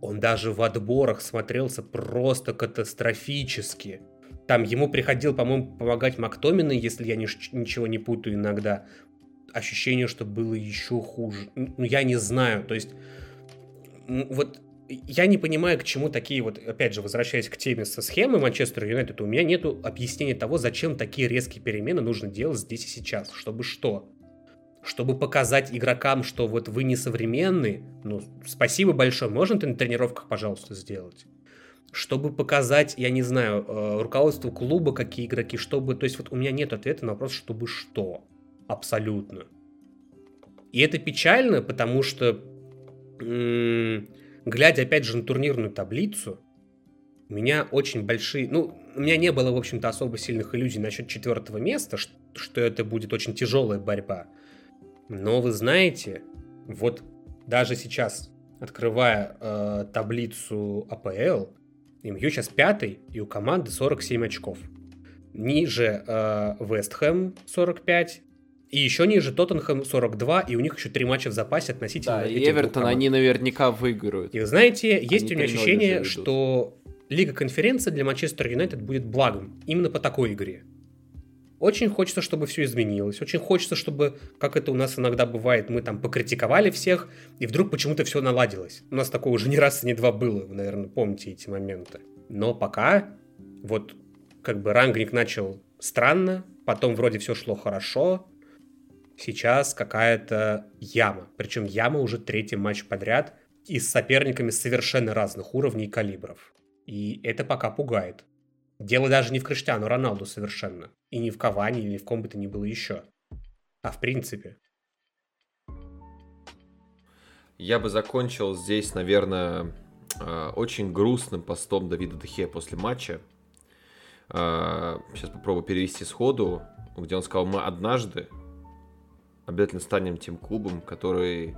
Он даже в отборах смотрелся просто катастрофически. Там ему приходил, по-моему, помогать Мактоминой, если я ничего не путаю иногда. Ощущение, что было еще хуже. Я не знаю. То есть, я не понимаю, к чему такие вот, опять же, возвращаясь к теме со схемой Манчестер Юнайтед, у меня нету объяснения того, зачем такие резкие перемены нужно делать здесь и сейчас. Чтобы что? Чтобы показать игрокам, что вот вы не современны, ну, спасибо большое, можно ты на тренировках, пожалуйста, сделать? Чтобы показать, я не знаю, руководству клуба, какие игроки, чтобы... То есть вот у меня нет ответа на вопрос, чтобы что? Абсолютно. И это печально, потому что, глядя, опять же, на турнирную таблицу, у меня очень большие... Ну, у меня не было, в общем-то, особо сильных иллюзий насчет 4-го места, что это будет очень тяжелая борьба. Но вы знаете, вот даже сейчас, открывая таблицу АПЛ, МЮ сейчас 5-й, и у команды 47 очков. Ниже Вест Хэм 45, и еще ниже Тоттенхэм 42, и у них еще 3 матча в запасе относительно. Да, и Эвертон они наверняка выиграют. И знаете, есть у меня ощущение, что Лига Конференции для Манчестер Юнайтед будет благом именно по такой игре. Очень хочется, чтобы все изменилось. Очень хочется, чтобы, как это у нас иногда бывает, мы там покритиковали всех, и вдруг почему-то все наладилось. У нас такое уже не раз и не два было, вы, наверное, помните эти моменты. Но пока вот как бы Рангник начал странно, потом вроде все шло хорошо, сейчас какая-то яма. Причем яма уже 3-й матч подряд и с соперниками совершенно разных уровней и калибров. И это пока пугает. Дело даже не в Криштиану Роналду совершенно. И не в Кавани, или в ком бы то ни было еще. А в принципе. Я бы закончил здесь, наверное, очень грустным постом Давида де Хеа после матча. Сейчас попробую перевести сходу, где он сказал: мы однажды обязательно станем тем клубом, который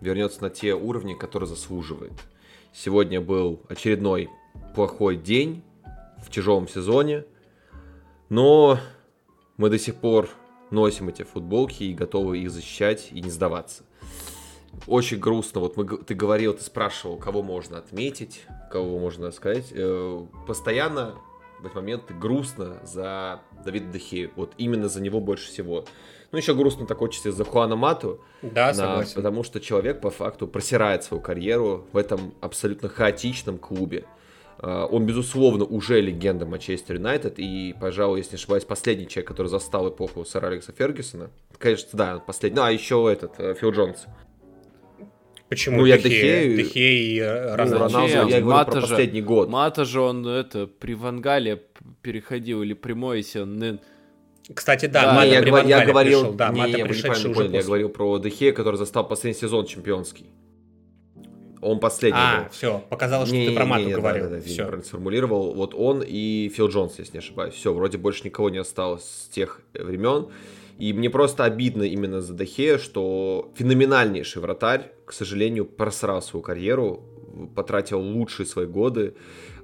вернется на те уровни, которые заслуживает. Сегодня был очередной плохой день в тяжелом сезоне, но мы до сих пор носим эти футболки и готовы их защищать и не сдаваться. Очень грустно, вот ты говорил, ты спрашивал, кого можно отметить, кого можно сказать. Постоянно в эти моменты грустно за Давида де Хеа, вот именно за него больше всего. Ну, еще грустно такое чисто за Хуана Мату. Да, согласен. Потому что человек по факту просирает свою карьеру в этом абсолютно хаотичном клубе. Он, безусловно, уже легенда Манчестер Юнайтед. И, пожалуй, если не ошибаюсь, последний человек, который застал эпоху Сэра Алекса Фергюсона. Конечно, да, последний. А еще этот, Фил Джонс. Почему? Ну, я Де Хеа и Роналду. Я говорю про последний год. Мата же он при Вангале переходил, или при Мойсе. Кстати, да, Мата при Вангале пришел. Да, Мата пришедший уже после. Я говорил про Де Хеа, который застал последний сезон чемпионский. Он последний был. Все, показалось, что ты про Мату говорил. Да, все. Я сформулировал. Вот он и Фил Джонс, если не ошибаюсь. Все, вроде больше никого не осталось с тех времен. И мне просто обидно именно за Де Хеа, что феноменальнейший вратарь, к сожалению, просрал свою карьеру, потратил лучшие свои годы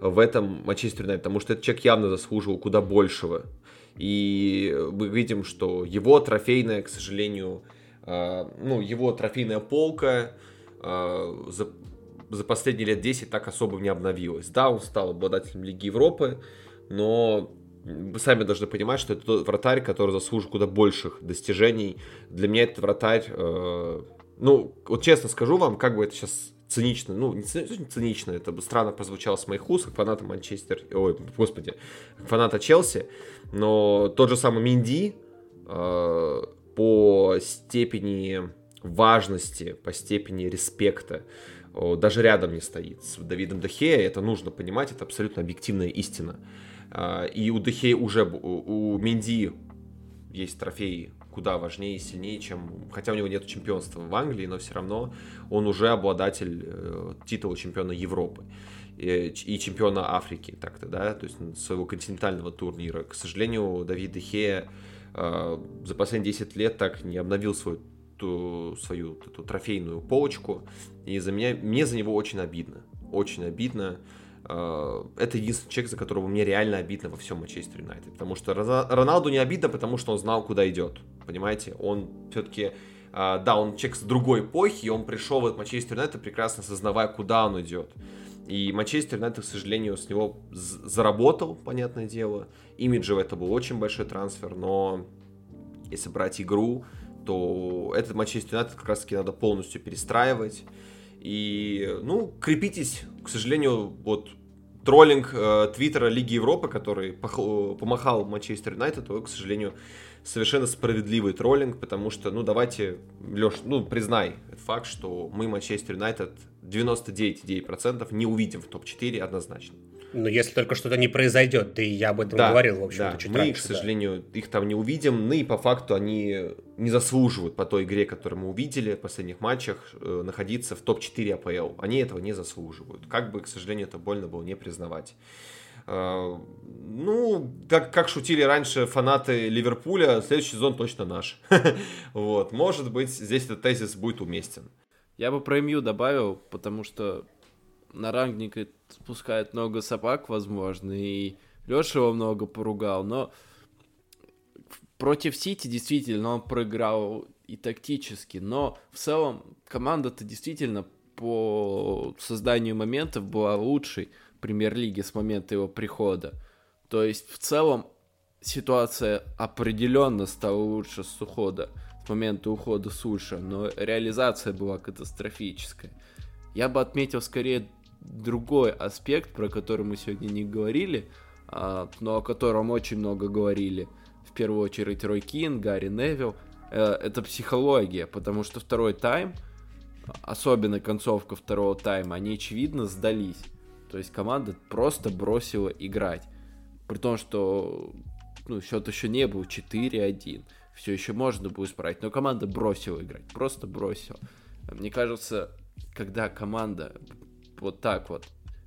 в этом Манчестер Юнайтед, потому что этот человек явно заслуживал куда большего. И мы видим, что его трофейная, к сожалению, его трофейная полка за последние лет 10 так особо не обновилась. Да, он стал обладателем Лиги Европы, но вы сами должны понимать, что это тот вратарь, который заслужил куда больших достижений. Для меня этот вратарь, вот честно скажу вам, как бы это сейчас цинично, не цинично, это бы странно прозвучало с моих уст, как фаната фаната Челси, но тот же самый Минди по степени важности, по степени респекта даже рядом не стоит с Давидом де Хеа. Это нужно понимать, это абсолютно объективная истина. И у де Хеа у Минди есть трофеи куда важнее и сильнее, чем... Хотя у него нет чемпионства в Англии, но все равно он уже обладатель титула чемпиона Европы и чемпиона Африки, так-то, да, то есть своего континентального турнира. К сожалению, Давид де Хеа за последние 10 лет так не обновил свою эту трофейную полочку, и мне за него очень обидно. Это единственный человек, за которого мне реально обидно во всем Манчестер Юнайтед, потому что Роналду не обидно, потому что он знал, куда идет, понимаете, он все-таки, он человек с другой эпохи, и он пришел в этот Манчестер Юнайтед, прекрасно осознавая, куда он идет, и Манчестер Юнайтед, к сожалению, с него заработал, понятное дело, имиджево это был очень большой трансфер, но если брать игру, то этот Манчестер Юнайтед как раз-таки надо полностью перестраивать. И, ну, крепитесь, к сожалению, вот троллинг твиттера Лиги Европы, который помахал Манчестер Юнайтед, то, к сожалению, совершенно справедливый троллинг, потому что, ну, давайте, Леш, ну, признай этот факт, что мы Манчестер Юнайтед 99,9% не увидим в топ-4 однозначно. Ну, если только что-то не произойдет, да и я об этом говорил, в общем-то, чуть раньше. Мы, к сожалению, их там не увидим, ну и по факту они не заслуживают по той игре, которую мы увидели в последних матчах, находиться в топ-4 АПЛ. Они этого не заслуживают. Как бы, к сожалению, это больно было не признавать. Ну, как шутили раньше фанаты Ливерпуля, следующий сезон точно наш. Вот, может быть, здесь этот тезис будет уместен. Я бы про МЮ добавил, потому что на Рангника спускает много собак, возможно, и Леша его много поругал, но против Сити действительно он проиграл и тактически, но в целом команда-то действительно по созданию моментов была лучшей в премьер-лиге с момента его прихода. То есть в целом ситуация определенно стала лучше с ухода, с момента ухода Сульша, но реализация была катастрофическая. Я бы отметил скорее другой аспект, про который мы сегодня не говорили, но о котором очень много говорили. В первую очередь Рой Кин, Гарри Невилл. Это психология, потому что второй тайм, особенно концовка второго тайма, они, очевидно, сдались. То есть команда просто бросила играть. При том, что счет еще не был 4-1. Все еще можно было исправить, но команда бросила играть. Просто бросила. Мне кажется, когда команда вот так вот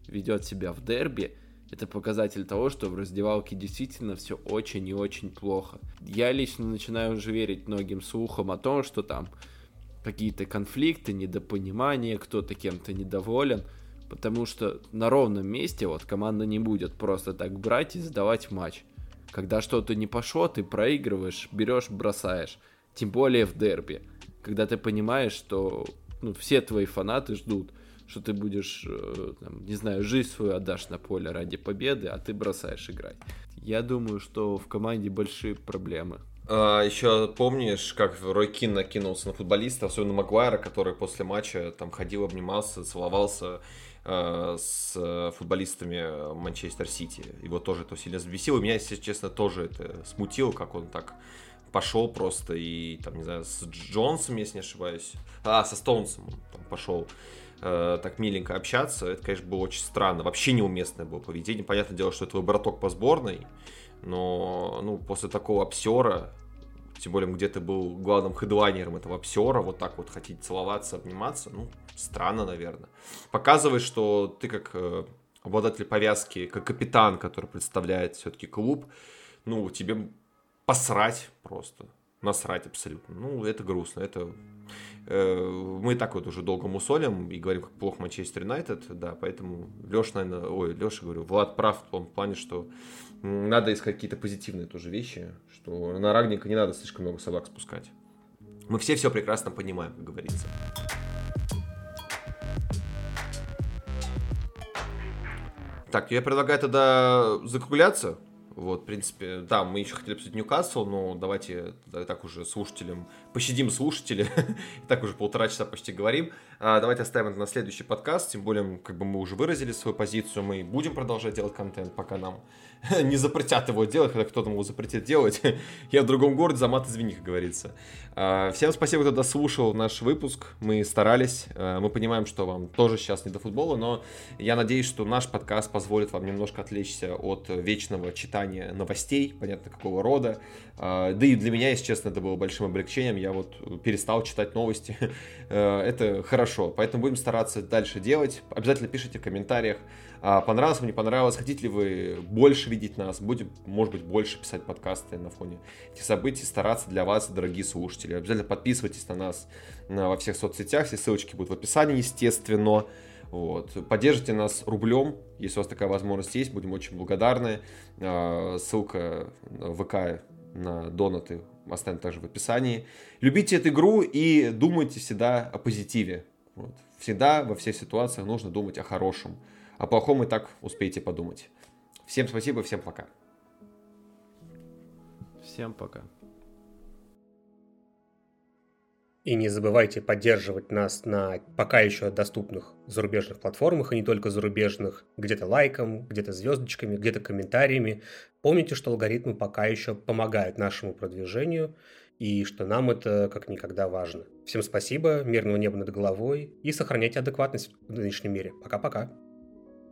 ведет себя в дерби, это показатель того, что в раздевалке действительно все очень и очень плохо. Я лично начинаю уже верить многим слухам о том, что там какие-то конфликты, недопонимания, кто-то кем-то недоволен, потому что на ровном месте вот команда не будет просто так брать и сдавать матч. Когда что-то не пошло, ты проигрываешь, берешь, бросаешь. Тем более в дерби, когда ты понимаешь, что все твои фанаты ждут, что ты будешь, жизнь свою отдашь на поле ради победы, а ты бросаешь играть. Я думаю, что в команде большие проблемы. Еще помнишь, как Рой Кин накинулся на футболиста, особенно Магуайра, который после матча там ходил, обнимался, целовался с футболистами Манчестер Сити. Его тоже это сильно взбесило. Меня, если честно, тоже это смутило, как он так пошел просто и, там, не знаю, с Джонсом, если не ошибаюсь, со Стоунсом он там пошел так миленько общаться. Это, конечно, было очень странно. Вообще неуместное было поведение. Понятное дело, что это его браток по сборной, но, после такого обсера, тем более, где ты был главным хедлайнером этого обсера, вот так вот хотеть целоваться, обниматься, странно, наверное. Показывает, что ты как обладатель повязки, как капитан, который представляет все-таки клуб, тебе посрать просто. Насрать абсолютно. Это грустно. Это мы так вот уже долго мусолим и говорим, как плохо Манчестер Юнайтед. Да, поэтому Влад прав в том плане, что надо искать какие-то позитивные тоже вещи, что на Рангника не надо слишком много собак спускать. Мы все прекрасно понимаем, как говорится. Так, я предлагаю тогда закругляться. Вот, в принципе, да, мы еще хотели обсудить Ньюкасл, но давайте так уже слушателям, пощадим слушателей, так уже полтора часа почти говорим, давайте оставим это на следующий подкаст, тем более, как бы мы уже выразили свою позицию, мы будем продолжать делать контент, пока нам не запретят его делать, когда кто-то ему запретит делать, я в другом городе, за мат извини, как говорится. Всем спасибо, кто дослушал наш выпуск, мы старались, мы понимаем, что вам тоже сейчас не до футбола, но я надеюсь, что наш подкаст позволит вам немножко отвлечься от вечного читания новостей, понятно, какого рода. Да и для меня, если честно, это было большим облегчением. Я вот перестал читать новости. Это хорошо. Поэтому будем стараться дальше делать. Обязательно пишите в комментариях, понравилось вам, не понравилось. Хотите ли вы больше видеть нас? Будем, может быть, больше писать подкасты на фоне этих событий. Стараться для вас, дорогие слушатели. Обязательно подписывайтесь на нас во всех соцсетях. Все ссылочки будут в описании, естественно. Вот. Поддержите нас рублем, если у вас такая возможность есть, будем очень благодарны. Ссылка в ВК на донаты оставим также в описании. Любите эту игру и думайте всегда о позитиве. Вот. Всегда во всех ситуациях нужно думать о хорошем. О плохом и так успеете подумать. Всем спасибо, всем пока. Всем пока. И не забывайте поддерживать нас на пока еще доступных зарубежных платформах, и не только зарубежных, где-то лайком, где-то звездочками, где-то комментариями. Помните, что алгоритмы пока еще помогают нашему продвижению, и что нам это как никогда важно. Всем спасибо, мирного неба над головой, и сохраняйте адекватность в нынешнем мире. Пока-пока.